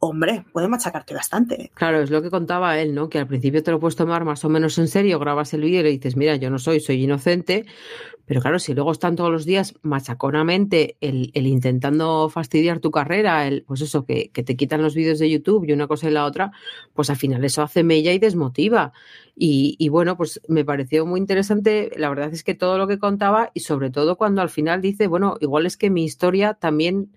hombre, puede machacarte bastante. Claro, es lo que contaba él, ¿no? Que al principio te lo puedes tomar más o menos en serio, grabas el vídeo y le dices, mira, yo no soy, soy inocente. Pero claro, si luego están todos los días machaconamente el, el intentando fastidiar tu carrera, el pues eso, que, que te quitan los vídeos de YouTube y una cosa y la otra, pues al final eso hace mella y desmotiva. Y, y bueno, pues me pareció muy interesante, la verdad es que todo lo que contaba, y sobre todo cuando al final dice, bueno, igual es que mi historia también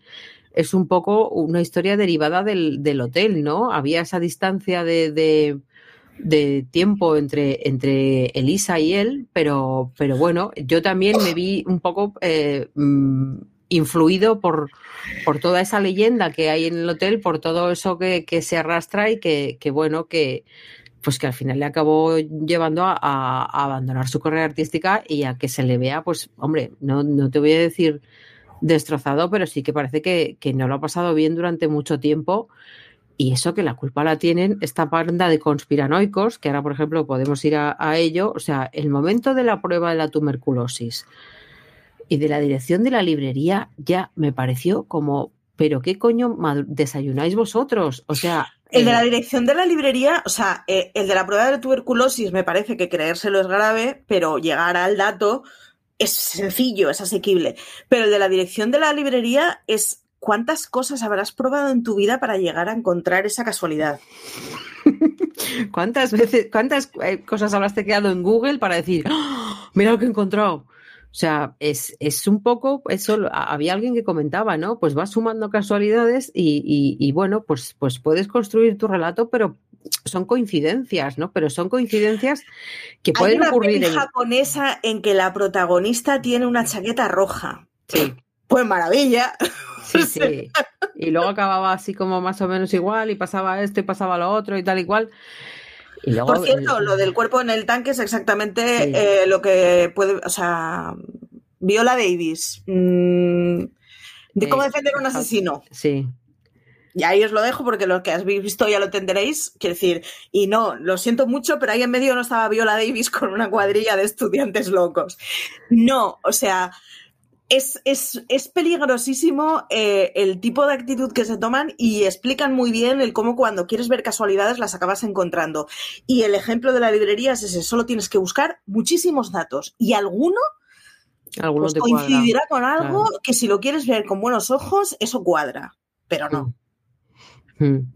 es un poco una historia derivada del, del hotel, ¿no? Había esa distancia de, de, de tiempo entre, entre Elisa y él, pero, pero bueno, yo también me vi un poco eh, influido por, por toda esa leyenda que hay en el hotel, por todo eso que, que se arrastra y que, que bueno, que pues que al final le acabó llevando a, a abandonar su carrera artística y a que se le vea, pues, hombre, no, no te voy a decir destrozado, pero sí que parece que, que no lo ha pasado bien durante mucho tiempo, y eso que la culpa la tienen esta banda de conspiranoicos, que ahora, por ejemplo, podemos ir a, a ello. O sea, el momento de la prueba de la tuberculosis y de la dirección de la librería ya me pareció como, pero qué coño desayunáis vosotros, o sea... El de la dirección de la librería, o sea, eh, el de la prueba de la tuberculosis me parece que creérselo es grave, pero llegar al dato... es sencillo, es asequible. Pero el de la dirección de la librería es cuántas cosas habrás probado en tu vida para llegar a encontrar esa casualidad. ¿Cuántas veces, cuántas cosas habrás tecleado en Google para decir, ¡oh, mira lo que he encontrado! O sea, es, es un poco eso. Había alguien que comentaba, ¿no? Pues vas sumando casualidades y, y, y bueno, pues, pues puedes construir tu relato, pero son coincidencias, ¿no? Pero son coincidencias que pueden ocurrir. Hay una peli japonesa en que la protagonista tiene una chaqueta roja. Sí. Pues maravilla. Sí, sí. Y luego acababa así como más o menos igual y pasaba esto y pasaba lo otro y tal y cual. Y luego, por cierto, el... lo del cuerpo en el tanque es exactamente sí. eh, lo que puede... O sea, Viola Davis. Mmm, de cómo eh, defender a un asesino. Sí. Y ahí os lo dejo porque los que habéis visto ya lo entenderéis. Quiero decir, y no, lo siento mucho, pero ahí en medio no estaba Viola Davis con una cuadrilla de estudiantes locos. No, o sea... Es, es, es peligrosísimo eh, el tipo de actitud que se toman, y explican muy bien el cómo cuando quieres ver casualidades las acabas encontrando. Y el ejemplo de la librería es ese, solo tienes que buscar muchísimos datos y alguno, alguno pues, coincidirá cuadra. Con algo claro. Que si lo quieres ver con buenos ojos, eso cuadra, pero no. Mm. Mm.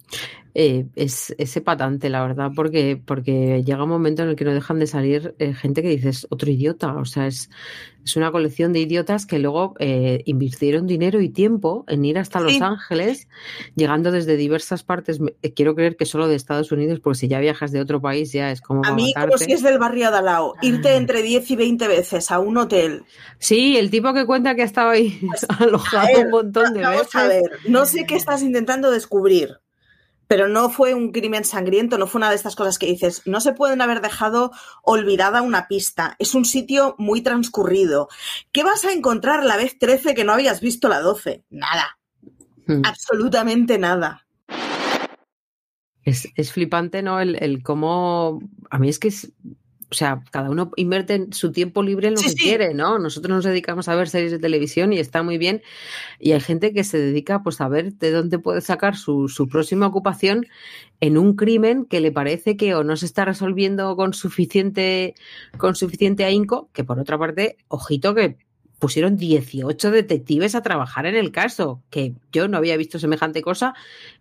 Eh, es, es epatante, la verdad, porque, porque llega un momento en el que no dejan de salir eh, gente que dices, otro idiota. O sea, es, es una colección de idiotas que luego eh, invirtieron dinero y tiempo en ir hasta sí. Los Ángeles, llegando desde diversas partes. Eh, quiero creer que solo de Estados Unidos, porque si ya viajas de otro país ya es como... A mí matarte. Como si es del barrio de al lado, irte entre diez y veinte veces a un hotel. Sí, el tipo que cuenta que ha estado ahí pues, alojado ver, un montón de vamos veces. A ver, no sé qué estás intentando descubrir. Pero no fue un crimen sangriento, no fue una de estas cosas que dices, no se pueden haber dejado olvidada una pista. Es un sitio muy transcurrido. ¿Qué vas a encontrar la vez trece que no habías visto la doce? Nada. Hmm. Absolutamente nada. Es, es flipante, ¿no? El, el cómo... A mí es que es... O sea, cada uno invierte su tiempo libre en lo sí, que sí. quiere, ¿no? Nosotros nos dedicamos a ver series de televisión y está muy bien. Y hay gente que se dedica pues a ver de dónde puede sacar su, su próxima ocupación en un crimen que le parece que o no se está resolviendo con suficiente, con suficiente ahínco, que por otra parte, ojito que pusieron dieciocho detectives a trabajar en el caso, que yo no había visto semejante cosa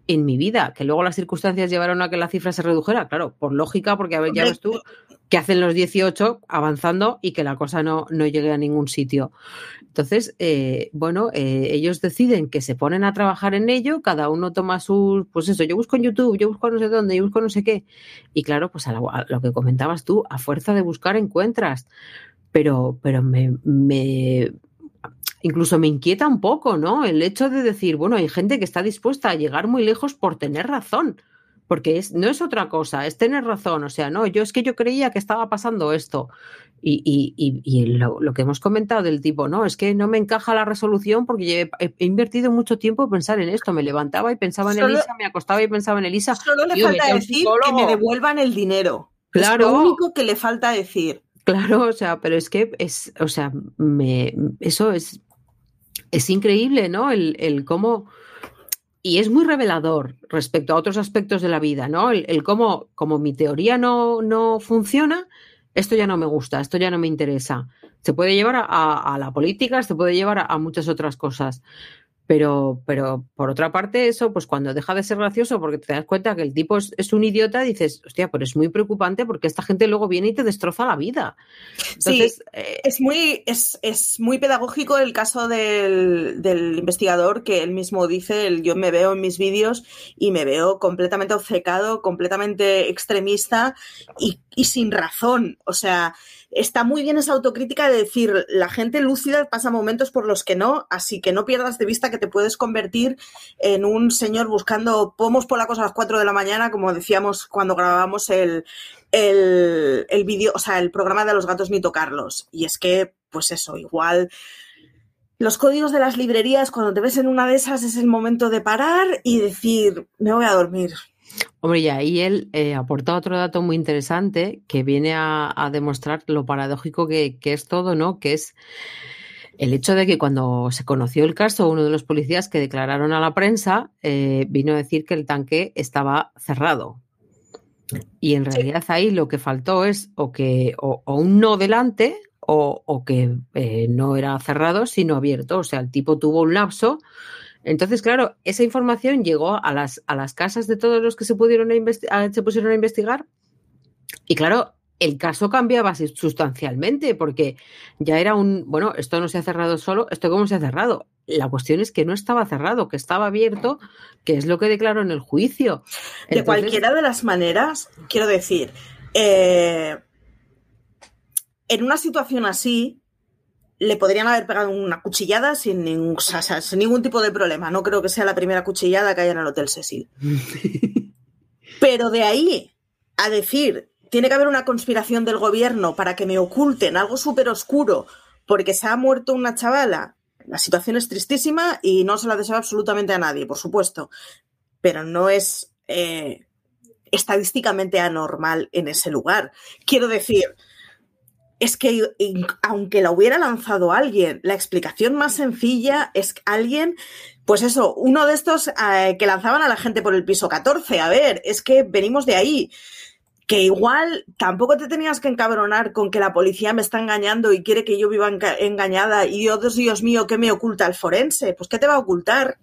en mi vida, que luego las circunstancias llevaron a que la cifra se redujera, claro, por lógica, porque a ver, ya ves tú que hacen los dieciocho avanzando y que la cosa no, no llegue a ningún sitio. Entonces, eh, bueno, eh, ellos deciden que se ponen a trabajar en ello, cada uno toma sus, pues eso, yo busco en YouTube, yo busco no sé dónde, yo busco no sé qué, y claro, pues a, la, a lo que comentabas tú, a fuerza de buscar encuentras. Pero, pero me, me incluso me inquieta un poco, ¿no? El hecho de decir, bueno, hay gente que está dispuesta a llegar muy lejos por tener razón, porque es, no es otra cosa, es tener razón. O sea, no, yo es que yo creía que estaba pasando esto. Y, y, y, y lo, lo que hemos comentado del tipo, no, es que no me encaja la resolución porque he, he invertido mucho tiempo en pensar en esto. Me levantaba y pensaba en solo, Elisa, me acostaba y pensaba en Elisa. Solo le Dios, falta decir que me devuelvan el dinero. Claro. Es lo único que le falta decir. Claro, o sea, pero es que es, o sea, me, eso es, es increíble, ¿no? El, el cómo Y es muy revelador respecto a otros aspectos de la vida, ¿no? El, el cómo, como mi teoría no, no funciona, esto ya no me gusta, esto ya no me interesa. Se puede llevar a, a, a la política, se puede llevar a, a muchas otras cosas. Pero, pero por otra parte, eso, pues cuando deja de ser gracioso, porque te das cuenta que el tipo es, es un idiota, dices, hostia, pero es muy preocupante porque esta gente luego viene y te destroza la vida. Entonces, sí, eh... es muy, es, es muy pedagógico el caso del, del investigador, que él mismo dice, el, yo me veo en mis vídeos y me veo completamente obcecado, completamente extremista y, y sin razón. O sea, está muy bien esa autocrítica de decir, la gente lúcida pasa momentos por los que no, así que no pierdas de vista que te puedes convertir en un señor buscando pomos polacos a las cuatro de la mañana, como decíamos cuando grabamos el, el, el vídeo, o sea, el programa de A los gatos ni tocarlos. Y es que, pues eso, igual los códigos de las librerías, cuando te ves en una de esas, es el momento de parar y decir, me voy a dormir. Hombre, ya, y él eh, aporta otro dato muy interesante que viene a, a demostrar lo paradójico que, que es todo, ¿no? Que es el hecho de que cuando se conoció el caso, uno de los policías que declararon a la prensa eh, vino a decir que el tanque estaba cerrado. Y en realidad ahí lo que faltó es o que o, o un no delante o, o que eh, no era cerrado sino abierto. O sea, el tipo tuvo un lapso. Entonces, claro, esa información llegó a las, a las casas de todos los que se, pudieron a, se pusieron a investigar y, claro, el caso cambiaba sustancialmente porque ya era un, bueno, esto no se ha cerrado solo, esto cómo se ha cerrado. La cuestión es que no estaba cerrado, que estaba abierto, que es lo que declaró en el juicio. Entonces, de cualquiera de las maneras, quiero decir, eh, en una situación así le podrían haber pegado una cuchillada sin ningún, o sea, sin ningún tipo de problema. No creo que sea la primera cuchillada que haya en el Hotel Cecil. Pero de ahí a decir, tiene que haber una conspiración del gobierno para que me oculten algo súper oscuro porque se ha muerto una chavala. La situación es tristísima y no se la deseo absolutamente a nadie, por supuesto. Pero no es eh, estadísticamente anormal en ese lugar. Quiero decir, es que aunque la hubiera lanzado alguien, la explicación más sencilla es que alguien, pues eso, uno de estos eh, que lanzaban a la gente por el piso catorce, a ver, es que venimos de ahí, que igual tampoco te tenías que encabronar con que la policía me está engañando y quiere que yo viva enga- engañada y oh, Dios, Dios mío, ¿qué me oculta el forense? Pues ¿qué te va a ocultar?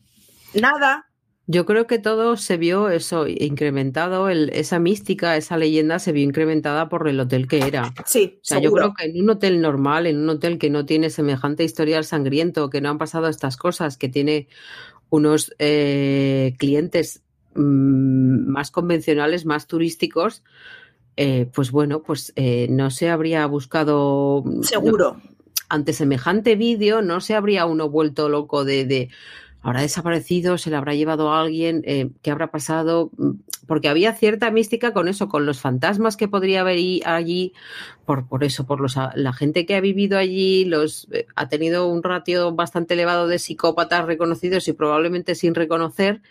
Nada. Yo creo que todo se vio eso incrementado, el, esa mística, esa leyenda se vio incrementada por el hotel que era. Sí, o sea, seguro. Yo creo que en un hotel normal, en un hotel que no tiene semejante historial sangriento, que no han pasado estas cosas, que tiene unos eh, clientes mmm, más convencionales, más turísticos, eh, pues bueno, pues eh, no se habría buscado... Seguro. No, ante semejante vídeo no se habría uno vuelto loco de... de ¿habrá desaparecido? ¿Se le habrá llevado a alguien? Eh, ¿Qué habrá pasado? Porque había cierta mística con eso, con los fantasmas que podría haber allí, por, por eso, por los, la gente que ha vivido allí, los eh, ha tenido un ratio bastante elevado de psicópatas reconocidos y probablemente sin reconocer.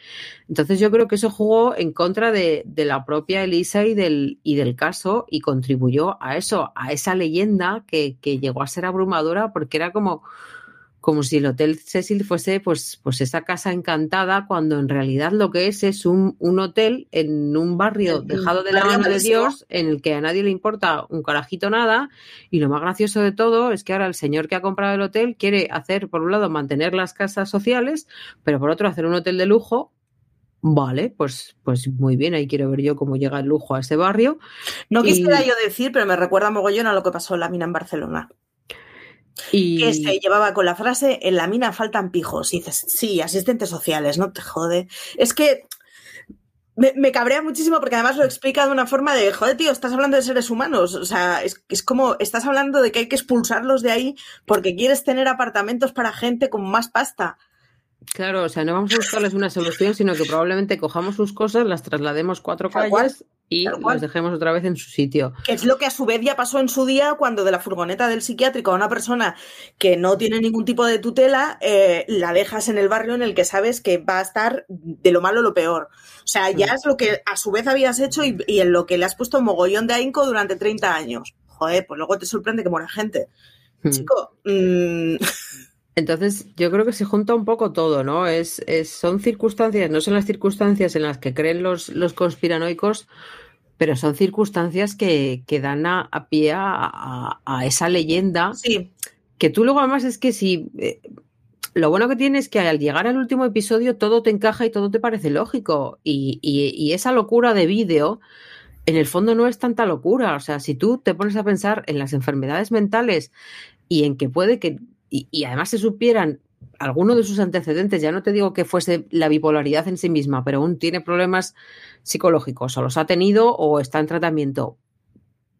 Entonces yo creo que eso jugó en contra de, de la propia Elisa y del, y del caso y contribuyó a eso, a esa leyenda que, que llegó a ser abrumadora porque era como... como si el Hotel Cecil fuese pues, pues esa casa encantada, cuando en realidad lo que es es un, un hotel en un barrio dejado de la mano de Dios, en el que a nadie le importa un carajito nada, y lo más gracioso de todo es que ahora el señor que ha comprado el hotel quiere hacer, por un lado, mantener las casas sociales, pero por otro hacer un hotel de lujo. Vale, pues, pues muy bien, ahí quiero ver yo cómo llega el lujo a ese barrio. No quisiera y... yo decir, pero me recuerda mogollón a lo que pasó en la mina en Barcelona. Y... que se llevaba con la frase, en la mina faltan pijos, y dices, sí, asistentes sociales, no te jode. Es que me, me cabrea muchísimo porque además lo explica de una forma de, joder, tío, estás hablando de seres humanos, o sea, es, es como, estás hablando de que hay que expulsarlos de ahí porque quieres tener apartamentos para gente con más pasta. Claro, o sea, no vamos a buscarles una solución, sino que probablemente cojamos sus cosas, las traslademos cuatro calles y las dejemos otra vez en su sitio. Que es lo que a su vez ya pasó en su día cuando de la furgoneta del psiquiátrico a una persona que no tiene ningún tipo de tutela, eh, la dejas en el barrio en el que sabes que va a estar de lo malo lo peor. O sea, ya es lo que a su vez habías hecho y, y en lo que le has puesto mogollón de ahínco durante treinta años. Joder, pues luego te sorprende que muera gente. Chico, mmm... Entonces, yo creo que se junta un poco todo, ¿no? Es, es son circunstancias, no son las circunstancias en las que creen los, los conspiranoicos, pero son circunstancias que, que dan a, a pie a, a, a esa leyenda. Sí. Que tú luego, además, es que si... Eh, lo bueno que tiene es que al llegar al último episodio todo te encaja y todo te parece lógico. Y, y, y esa locura de vídeo, en el fondo, no es tanta locura. O sea, si tú te pones a pensar en las enfermedades mentales y en que puede que... Y, y además se supieran algunos de sus antecedentes, ya no te digo que fuese la bipolaridad en sí misma, pero aún tiene problemas psicológicos, o los ha tenido o está en tratamiento.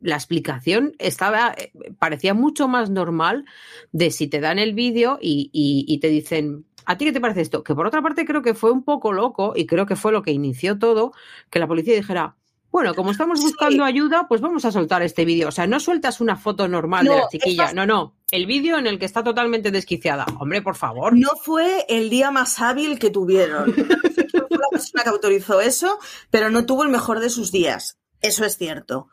La explicación estaba parecía mucho más normal de si te dan el vídeo y, y, y te dicen, ¿a ti qué te parece esto? Que por otra parte creo que fue un poco loco, y creo que fue lo que inició todo, que la policía dijera... Bueno, como estamos buscando sí. ayuda, pues vamos a soltar este vídeo. O sea, no sueltas una foto normal no, de la chiquilla. Esta... No, no. El vídeo en el que está totalmente desquiciada. Hombre, por favor. No fue el día más hábil que tuvieron. No fue la persona que autorizó eso, pero no tuvo el mejor de sus días. Eso es cierto.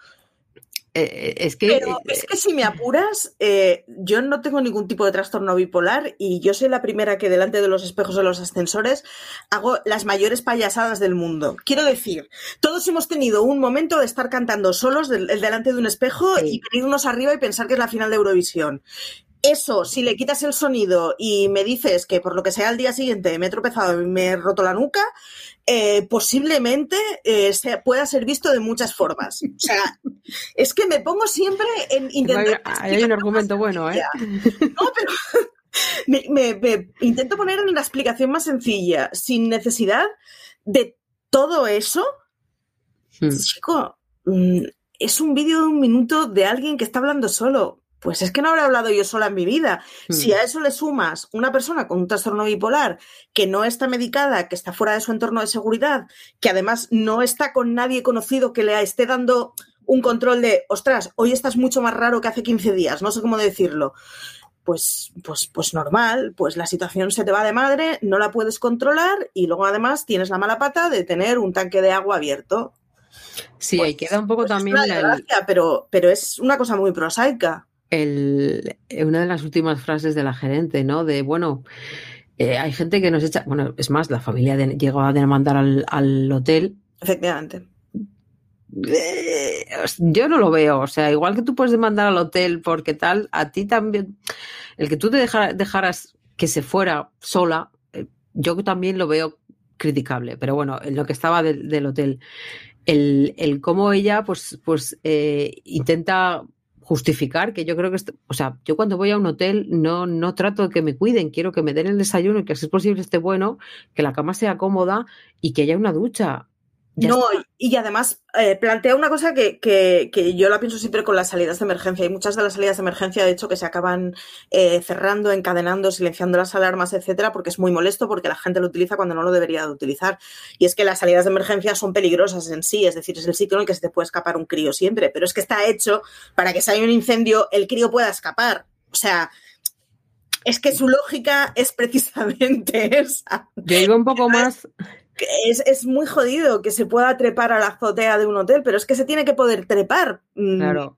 Eh, es que... Pero es que si me apuras, eh, yo no tengo ningún tipo de trastorno bipolar, y yo soy la primera que delante de los espejos de los ascensores hago las mayores payasadas del mundo. Quiero decir, todos hemos tenido un momento de estar cantando solos del, delante de un espejo sí. y venirnos arriba y pensar que es la final de Eurovisión. Eso, si le quitas el sonido y me dices que por lo que sea al día siguiente me he tropezado y me he roto la nuca, eh, posiblemente eh, se pueda ser visto de muchas formas. O sea, es que me pongo siempre en intentar... Hay, hay un argumento bueno, ¿eh? No, pero me, me, me intento poner en la explicación más sencilla, sin necesidad de todo eso. Hmm. Chico, es un vídeo de un minuto de alguien que está hablando solo. Pues es que no habré hablado yo sola en mi vida. Mm. Si a eso le sumas una persona con un trastorno bipolar que no está medicada, que está fuera de su entorno de seguridad, que además no está con nadie conocido que le esté dando un control de, ostras, hoy estás mucho más raro que hace quince días, no sé cómo decirlo. Pues, pues, pues normal, pues la situación se te va de madre, no la puedes controlar, y luego además tienes la mala pata de tener un tanque de agua abierto. Sí, pues, ahí queda un poco pues también... Es una desgracia, el... pero, pero es una cosa muy prosaica. El, una de las últimas frases de la gerente, ¿no? De, bueno, eh, hay gente que nos echa... Bueno, es más, la familia de, llegó a demandar al, al hotel. Efectivamente. Eh, yo no lo veo. O sea, igual que tú puedes demandar al hotel porque tal, a ti también... El que tú te dejara, dejaras que se fuera sola, eh, yo también lo veo criticable. Pero bueno, en lo que estaba de, del hotel. El, el cómo ella, pues, pues eh, intenta... justificar, que yo creo que... Esto, o sea, yo cuando voy a un hotel no, no trato de que me cuiden, quiero que me den el desayuno y que si es posible esté bueno, que la cama sea cómoda y que haya una ducha. Ya no, está. Y además eh, plantea una cosa que, que, que yo la pienso siempre con las salidas de emergencia, y muchas de las salidas de emergencia, de hecho, que se acaban eh, cerrando, encadenando, silenciando las alarmas, etcétera, porque es muy molesto, porque la gente lo utiliza cuando no lo debería de utilizar. Y es que las salidas de emergencia son peligrosas en sí, es decir, es el sitio en el que se te puede escapar un crío siempre, pero es que está hecho para que si hay un incendio el crío pueda escapar. O sea... Es que su lógica es precisamente esa. Yo digo un poco más... Es, es muy jodido que se pueda trepar a la azotea de un hotel, pero es que se tiene que poder trepar. Claro.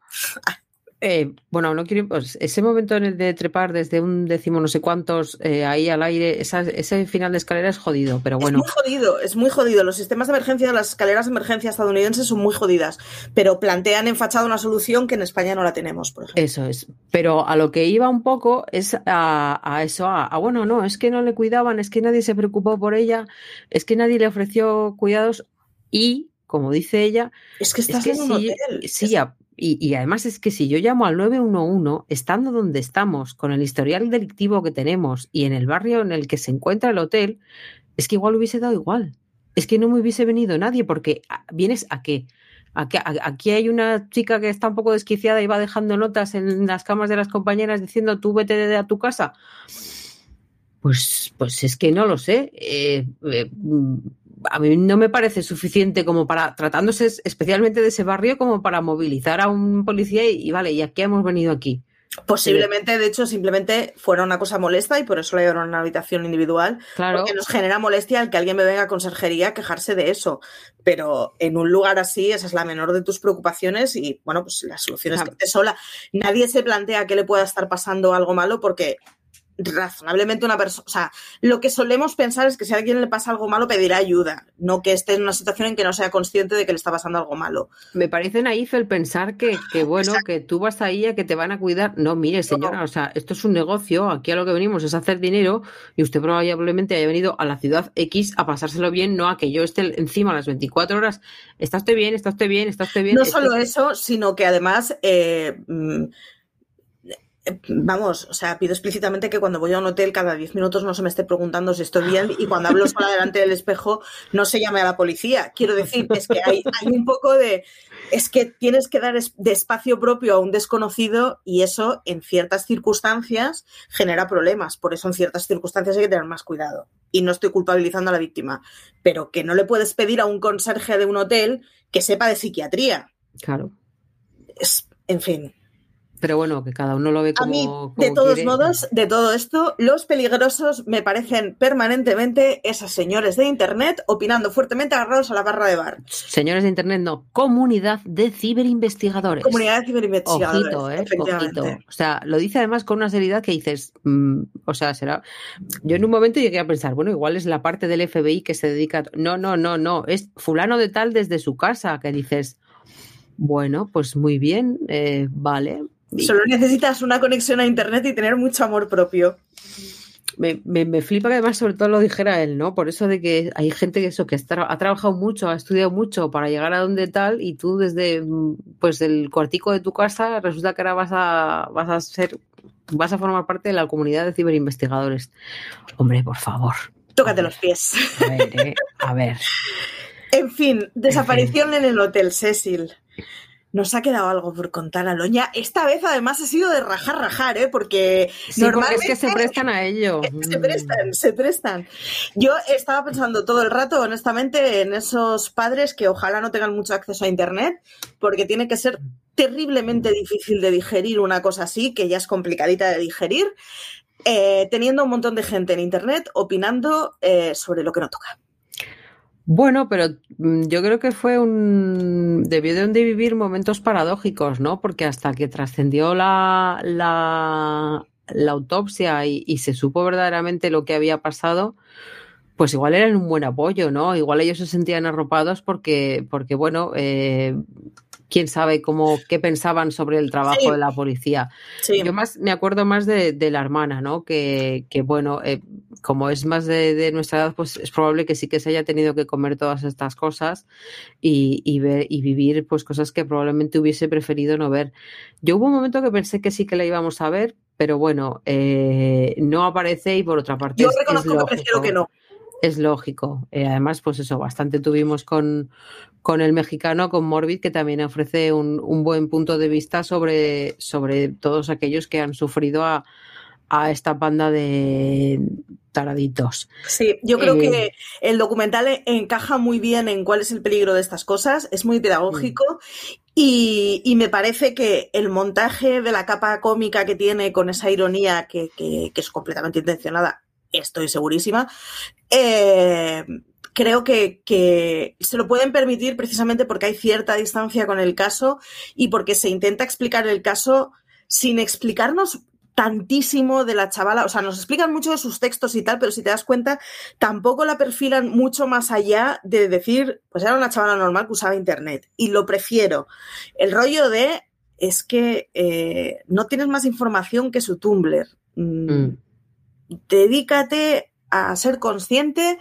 Eh, bueno, no quiero... Pues ese momento en el de trepar desde un décimo no sé cuántos eh, ahí al aire, esa, ese final de escalera es jodido, pero bueno. Es muy jodido, es muy jodido. Los sistemas de emergencia, las escaleras de emergencia estadounidenses son muy jodidas, pero plantean en fachada una solución que en España no la tenemos, por ejemplo. Eso es. Pero a lo que iba un poco es a, a eso, a, a bueno, no, es que no le cuidaban, es que nadie se preocupó por ella, es que nadie le ofreció cuidados y, como dice ella... Es que estás es que en un sí, hotel. Sí, es... ya... Y, y además es que si yo llamo al nueve uno uno, estando donde estamos, con el historial delictivo que tenemos y en el barrio en el que se encuentra el hotel, es que igual hubiese dado igual. Es que no me hubiese venido nadie, porque vienes a qué. ¿A qué? ¿A, aquí hay una chica que está un poco desquiciada y va dejando notas en las camas de las compañeras diciendo tú vete de a tu casa. Pues, pues es que no lo sé. Eh, eh, A mí no me parece suficiente como para, tratándose especialmente de ese barrio, como para movilizar a un policía y, y vale, ¿y a qué hemos venido aquí? Posiblemente, de hecho, simplemente fuera una cosa molesta y por eso le dieron una habitación individual. Claro. Porque nos genera molestia el que alguien me venga a conserjería a quejarse de eso. Pero en un lugar así, esa es la menor de tus preocupaciones y, bueno, pues la solución es que estés sola. Nadie se plantea que le pueda estar pasando algo malo porque... razonablemente una persona, o sea, lo que solemos pensar es que si a alguien le pasa algo malo pedirá ayuda, no que esté en una situación en que no sea consciente de que le está pasando algo malo. Me parece naif el pensar que, que bueno, exacto, que tú vas ahí a que te van a cuidar. No, mire señora, no, o sea, esto es un negocio, aquí a lo que venimos es a hacer dinero y usted probablemente haya venido a la ciudad X a pasárselo bien, no a que yo esté encima las veinticuatro horas, está usted bien, está usted bien, está usted bien. No solo bien. Eso, sino que además... Eh, Vamos, o sea, pido explícitamente que cuando voy a un hotel cada diez minutos no se me esté preguntando si estoy bien y cuando hablo sola delante del espejo no se llame a la policía. Quiero decir, es que hay, hay un poco de... Es que tienes que dar de espacio propio a un desconocido y eso en ciertas circunstancias genera problemas. Por eso en ciertas circunstancias hay que tener más cuidado. Y no estoy culpabilizando a la víctima, pero que no le puedes pedir a un conserje de un hotel que sepa de psiquiatría. Claro. Es, en fin... Pero bueno, que cada uno lo ve como, a mí, como de todos quiere. Modos, de todo esto, los peligrosos me parecen permanentemente esos señores de Internet opinando fuertemente agarrados a la barra de bar. Señores de Internet, no. Comunidad de ciberinvestigadores. Comunidad de ciberinvestigadores. Ojito, ¿eh? Ojito. O sea, lo dice además con una seriedad que dices, mmm, o sea, será... Yo en un momento llegué a pensar, bueno, igual es la parte del F B I que se dedica... A... No, no, no, no. Es fulano de tal desde su casa que dices, bueno, pues muy bien, eh, vale... Solo necesitas una conexión a internet y tener mucho amor propio. Me, me, me flipa que además sobre todo lo dijera él, ¿no? Por eso de que hay gente que eso que ha trabajado mucho, ha estudiado mucho para llegar a donde tal y tú desde pues el cuartico de tu casa resulta que ahora vas a vas a ser vas a formar parte de la comunidad de ciberinvestigadores. Hombre, por favor. Tócate los pies. A ver, eh, a ver. En fin, desaparición en el Hotel Cecil. Nos ha quedado algo por contar, Aloña. Esta vez, además, ha sido de rajar, rajar, ¿eh? Porque sí, normalmente... Porque es que se prestan a ello. Se prestan, se prestan. Yo estaba pensando todo el rato, honestamente, en esos padres que ojalá no tengan mucho acceso a Internet, porque tiene que ser terriblemente difícil de digerir una cosa así, que ya es complicadita de digerir, eh, teniendo un montón de gente en Internet opinando eh, sobre lo que no toca. Bueno, pero yo creo que fue un... Debió de vivir momentos paradójicos, ¿no? Porque hasta que trascendió la, la, la autopsia y, y se supo verdaderamente lo que había pasado, pues igual eran un buen apoyo, ¿no? Igual ellos se sentían arropados porque, porque bueno, eh, quién sabe cómo qué pensaban sobre el trabajo sí. de la policía. Sí. Yo más me acuerdo más de, de la hermana, ¿no? Que, que bueno... Eh, como es más de, de nuestra edad, pues es probable que sí que se haya tenido que comer todas estas cosas y, y, ver, y vivir pues cosas que probablemente hubiese preferido no ver. Yo hubo un momento que pensé que sí que la íbamos a ver, pero bueno, eh, no aparece y por otra parte... Yo es, reconozco es lógico, que prefiero que no. Es lógico. Eh, además, pues eso, bastante tuvimos con, con el mexicano, con Morbid, que también ofrece un, un buen punto de vista sobre, sobre todos aquellos que han sufrido a... a esta banda de taraditos. Sí, yo creo eh, que el documental encaja muy bien en cuál es el peligro de estas cosas, es muy pedagógico mm. y, y me parece que el montaje de la capa cómica que tiene con esa ironía que, que, que es completamente intencionada, estoy segurísima, eh, creo que, que se lo pueden permitir precisamente porque hay cierta distancia con el caso y porque se intenta explicar el caso sin explicarnos tantísimo de la chavala, o sea, nos explican mucho de sus textos y tal, pero si te das cuenta, tampoco la perfilan mucho más allá de decir, pues era una chavala normal que usaba internet, y lo prefiero. El rollo de, es que eh, no tienes más información que su Tumblr. Mm. Dedícate a ser consciente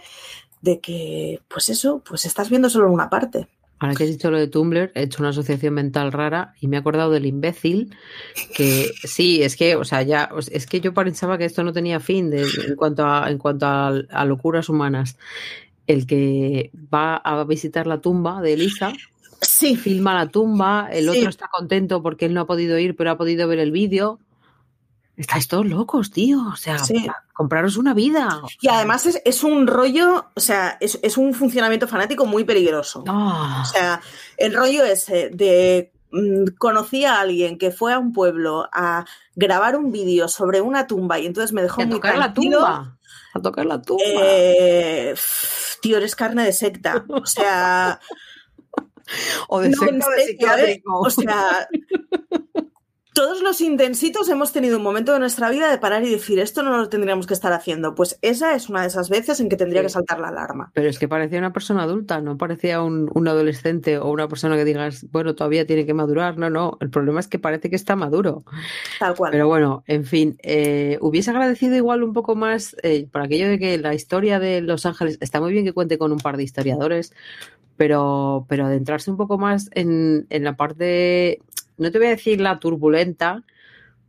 de que, pues eso, pues estás viendo solo una parte. Ahora que has dicho lo de Tumblr, he hecho una asociación mental rara y me he acordado del imbécil que sí, es que, o sea, ya, es que yo pensaba que esto no tenía fin de, en cuanto a, en cuanto a, a locuras humanas. El que va a visitar la tumba de Elisa. Sí. Filma la tumba, el sí. otro está contento porque él no ha podido ir, pero ha podido ver el vídeo. Estáis todos locos, tío. O sea, sí. compraros una vida. Y además es, es un rollo, o sea, es, es un funcionamiento fanático muy peligroso. Oh. O sea, el rollo ese de mmm, conocí a alguien que fue a un pueblo a grabar un vídeo sobre una tumba y entonces me dejó a muy tranquilo. La tumba. A tocar la tumba. Eh, tío, eres carne de secta. O sea... o de no, secta no, de psiquiátrico. Eh, o sea... Todos los intensitos hemos tenido un momento de nuestra vida de parar y decir, esto no lo tendríamos que estar haciendo. Pues esa es una de esas veces en que tendría que saltar la alarma. Pero es que parecía una persona adulta, no parecía un, un adolescente o una persona que digas, bueno, todavía tiene que madurar. No, no, el problema es que parece que está maduro. Tal cual. Pero bueno, en fin, eh, hubiese agradecido igual un poco más, eh, por aquello de que la historia de Los Ángeles, está muy bien que cuente con un par de historiadores, pero, pero adentrarse un poco más en, en la parte... No te voy a decir la turbulenta,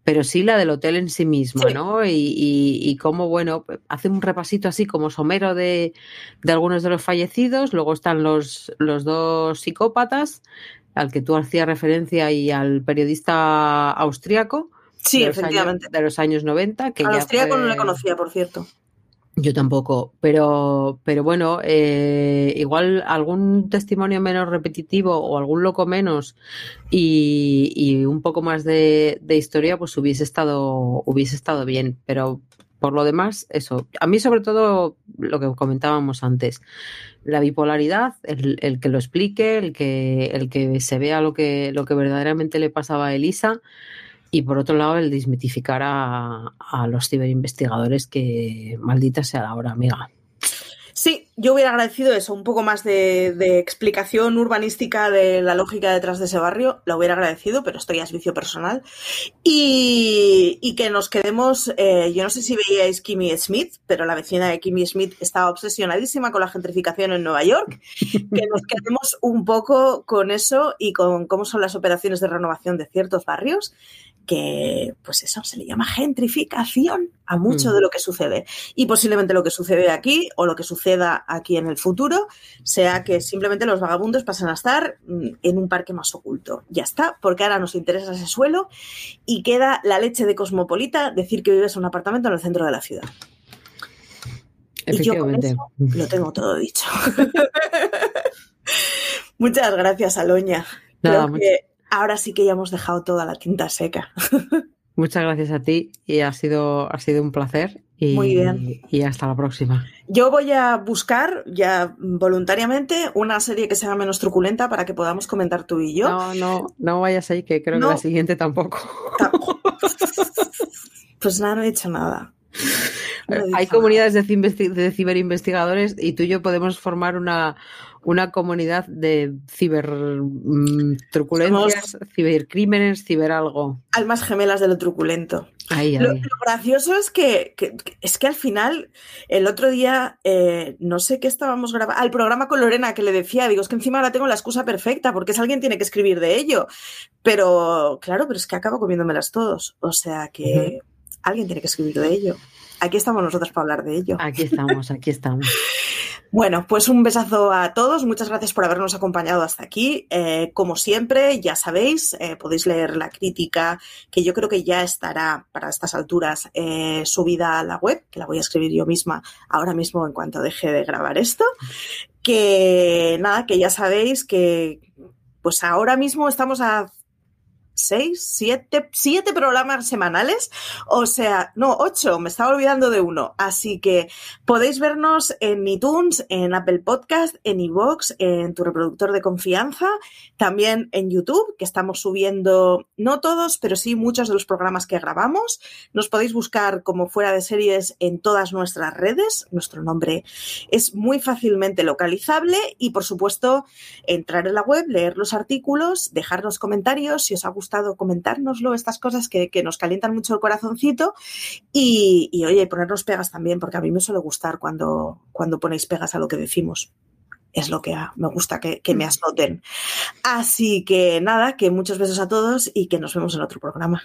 pero sí la del hotel en sí misma, sí. ¿No? Y, y, y cómo, bueno, hace un repasito así como somero de, de algunos de los fallecidos. Luego están los, los dos psicópatas, al que tú hacías referencia y al periodista austriaco. Sí, de efectivamente. Años, de los años noventa. Que al austriaco fue... no le conocía, por cierto. Yo tampoco, pero, pero bueno, eh, igual algún testimonio menos repetitivo o algún loco menos y, y un poco más de, de historia, pues hubiese estado, hubiese estado bien. Pero por lo demás, eso. A mí sobre todo lo que comentábamos antes, la bipolaridad, el, el que lo explique, el que, el que se vea lo que, lo que verdaderamente le pasaba a Elisa. Y por otro lado, el desmitificar a, a los ciberinvestigadores, que maldita sea la hora, amiga. Sí, yo hubiera agradecido eso, un poco más de, de explicación urbanística de la lógica detrás de ese barrio, la hubiera agradecido, pero esto ya es vicio personal. Y, y que nos quedemos, eh, yo no sé si veíais Kimmy Smith, pero la vecina de Kimmy Smith estaba obsesionadísima con la gentrificación en Nueva York, que nos quedemos un poco con eso y con cómo son las operaciones de renovación de ciertos barrios, que pues eso se le llama gentrificación a mucho mm. de lo que sucede, y posiblemente lo que sucede aquí o lo que suceda aquí en el futuro sea que simplemente los vagabundos pasan a estar en un parque más oculto, ya está, porque ahora nos interesa ese suelo y queda la leche de cosmopolita decir que vives en un apartamento en el centro de la ciudad. Y yo con eso lo tengo todo dicho. Muchas gracias, Aloña. Nada, creo que ahora sí que ya hemos dejado toda la tinta seca. Muchas gracias a ti y ha sido, ha sido un placer. Y, muy bien. Y hasta la próxima. Yo voy a buscar ya voluntariamente una serie que sea menos truculenta para que podamos comentar tú y yo. No, no, no vayas ahí, que creo no. que la siguiente tampoco. Tampoco. Pues nada, no he dicho nada. No he dicho Hay nada. Comunidades de, ciber, de ciberinvestigadores y tú y yo podemos formar una... Una comunidad de cibertruculencias, mm, cibercrímenes, ciberalgo. Almas gemelas de lo truculento. Ay, ay. Lo, lo gracioso es que, que, que es que al final, el otro día, eh, no sé qué estábamos grabando, al programa con Lorena, que le decía, digo, es que encima ahora tengo la excusa perfecta, porque es alguien tiene que escribir de ello. Pero, claro, pero es que acabo comiéndomelas todos. O sea que mm. alguien tiene que escribir de ello. Aquí estamos nosotros para hablar de ello. Aquí estamos, aquí estamos. Bueno, pues un besazo a todos. Muchas gracias por habernos acompañado hasta aquí. Eh, como siempre, ya sabéis, eh, podéis leer la crítica, que yo creo que ya estará para estas alturas eh, subida a la web, que la voy a escribir yo misma ahora mismo en cuanto deje de grabar esto. Que nada, que ya sabéis que pues ahora mismo estamos a seis, siete, siete programas semanales, o sea, no, ocho, me estaba olvidando de uno, así que podéis vernos en iTunes, en Apple Podcast, en iVoox, en tu reproductor de confianza, también en YouTube, que estamos subiendo, no todos, pero sí muchos de los programas que grabamos. Nos podéis buscar como Fuera de Series en todas nuestras redes, nuestro nombre es muy fácilmente localizable y, por supuesto, entrar en la web, leer los artículos, dejarnos comentarios, si os ha gustado comentárnoslo, estas cosas que, que nos calientan mucho el corazoncito y, y oye, ponernos pegas también, porque a mí me suele gustar cuando, cuando ponéis pegas a lo que decimos, es lo que me gusta que, que me asnoten, así que nada, que muchos besos a todos y que nos vemos en otro programa.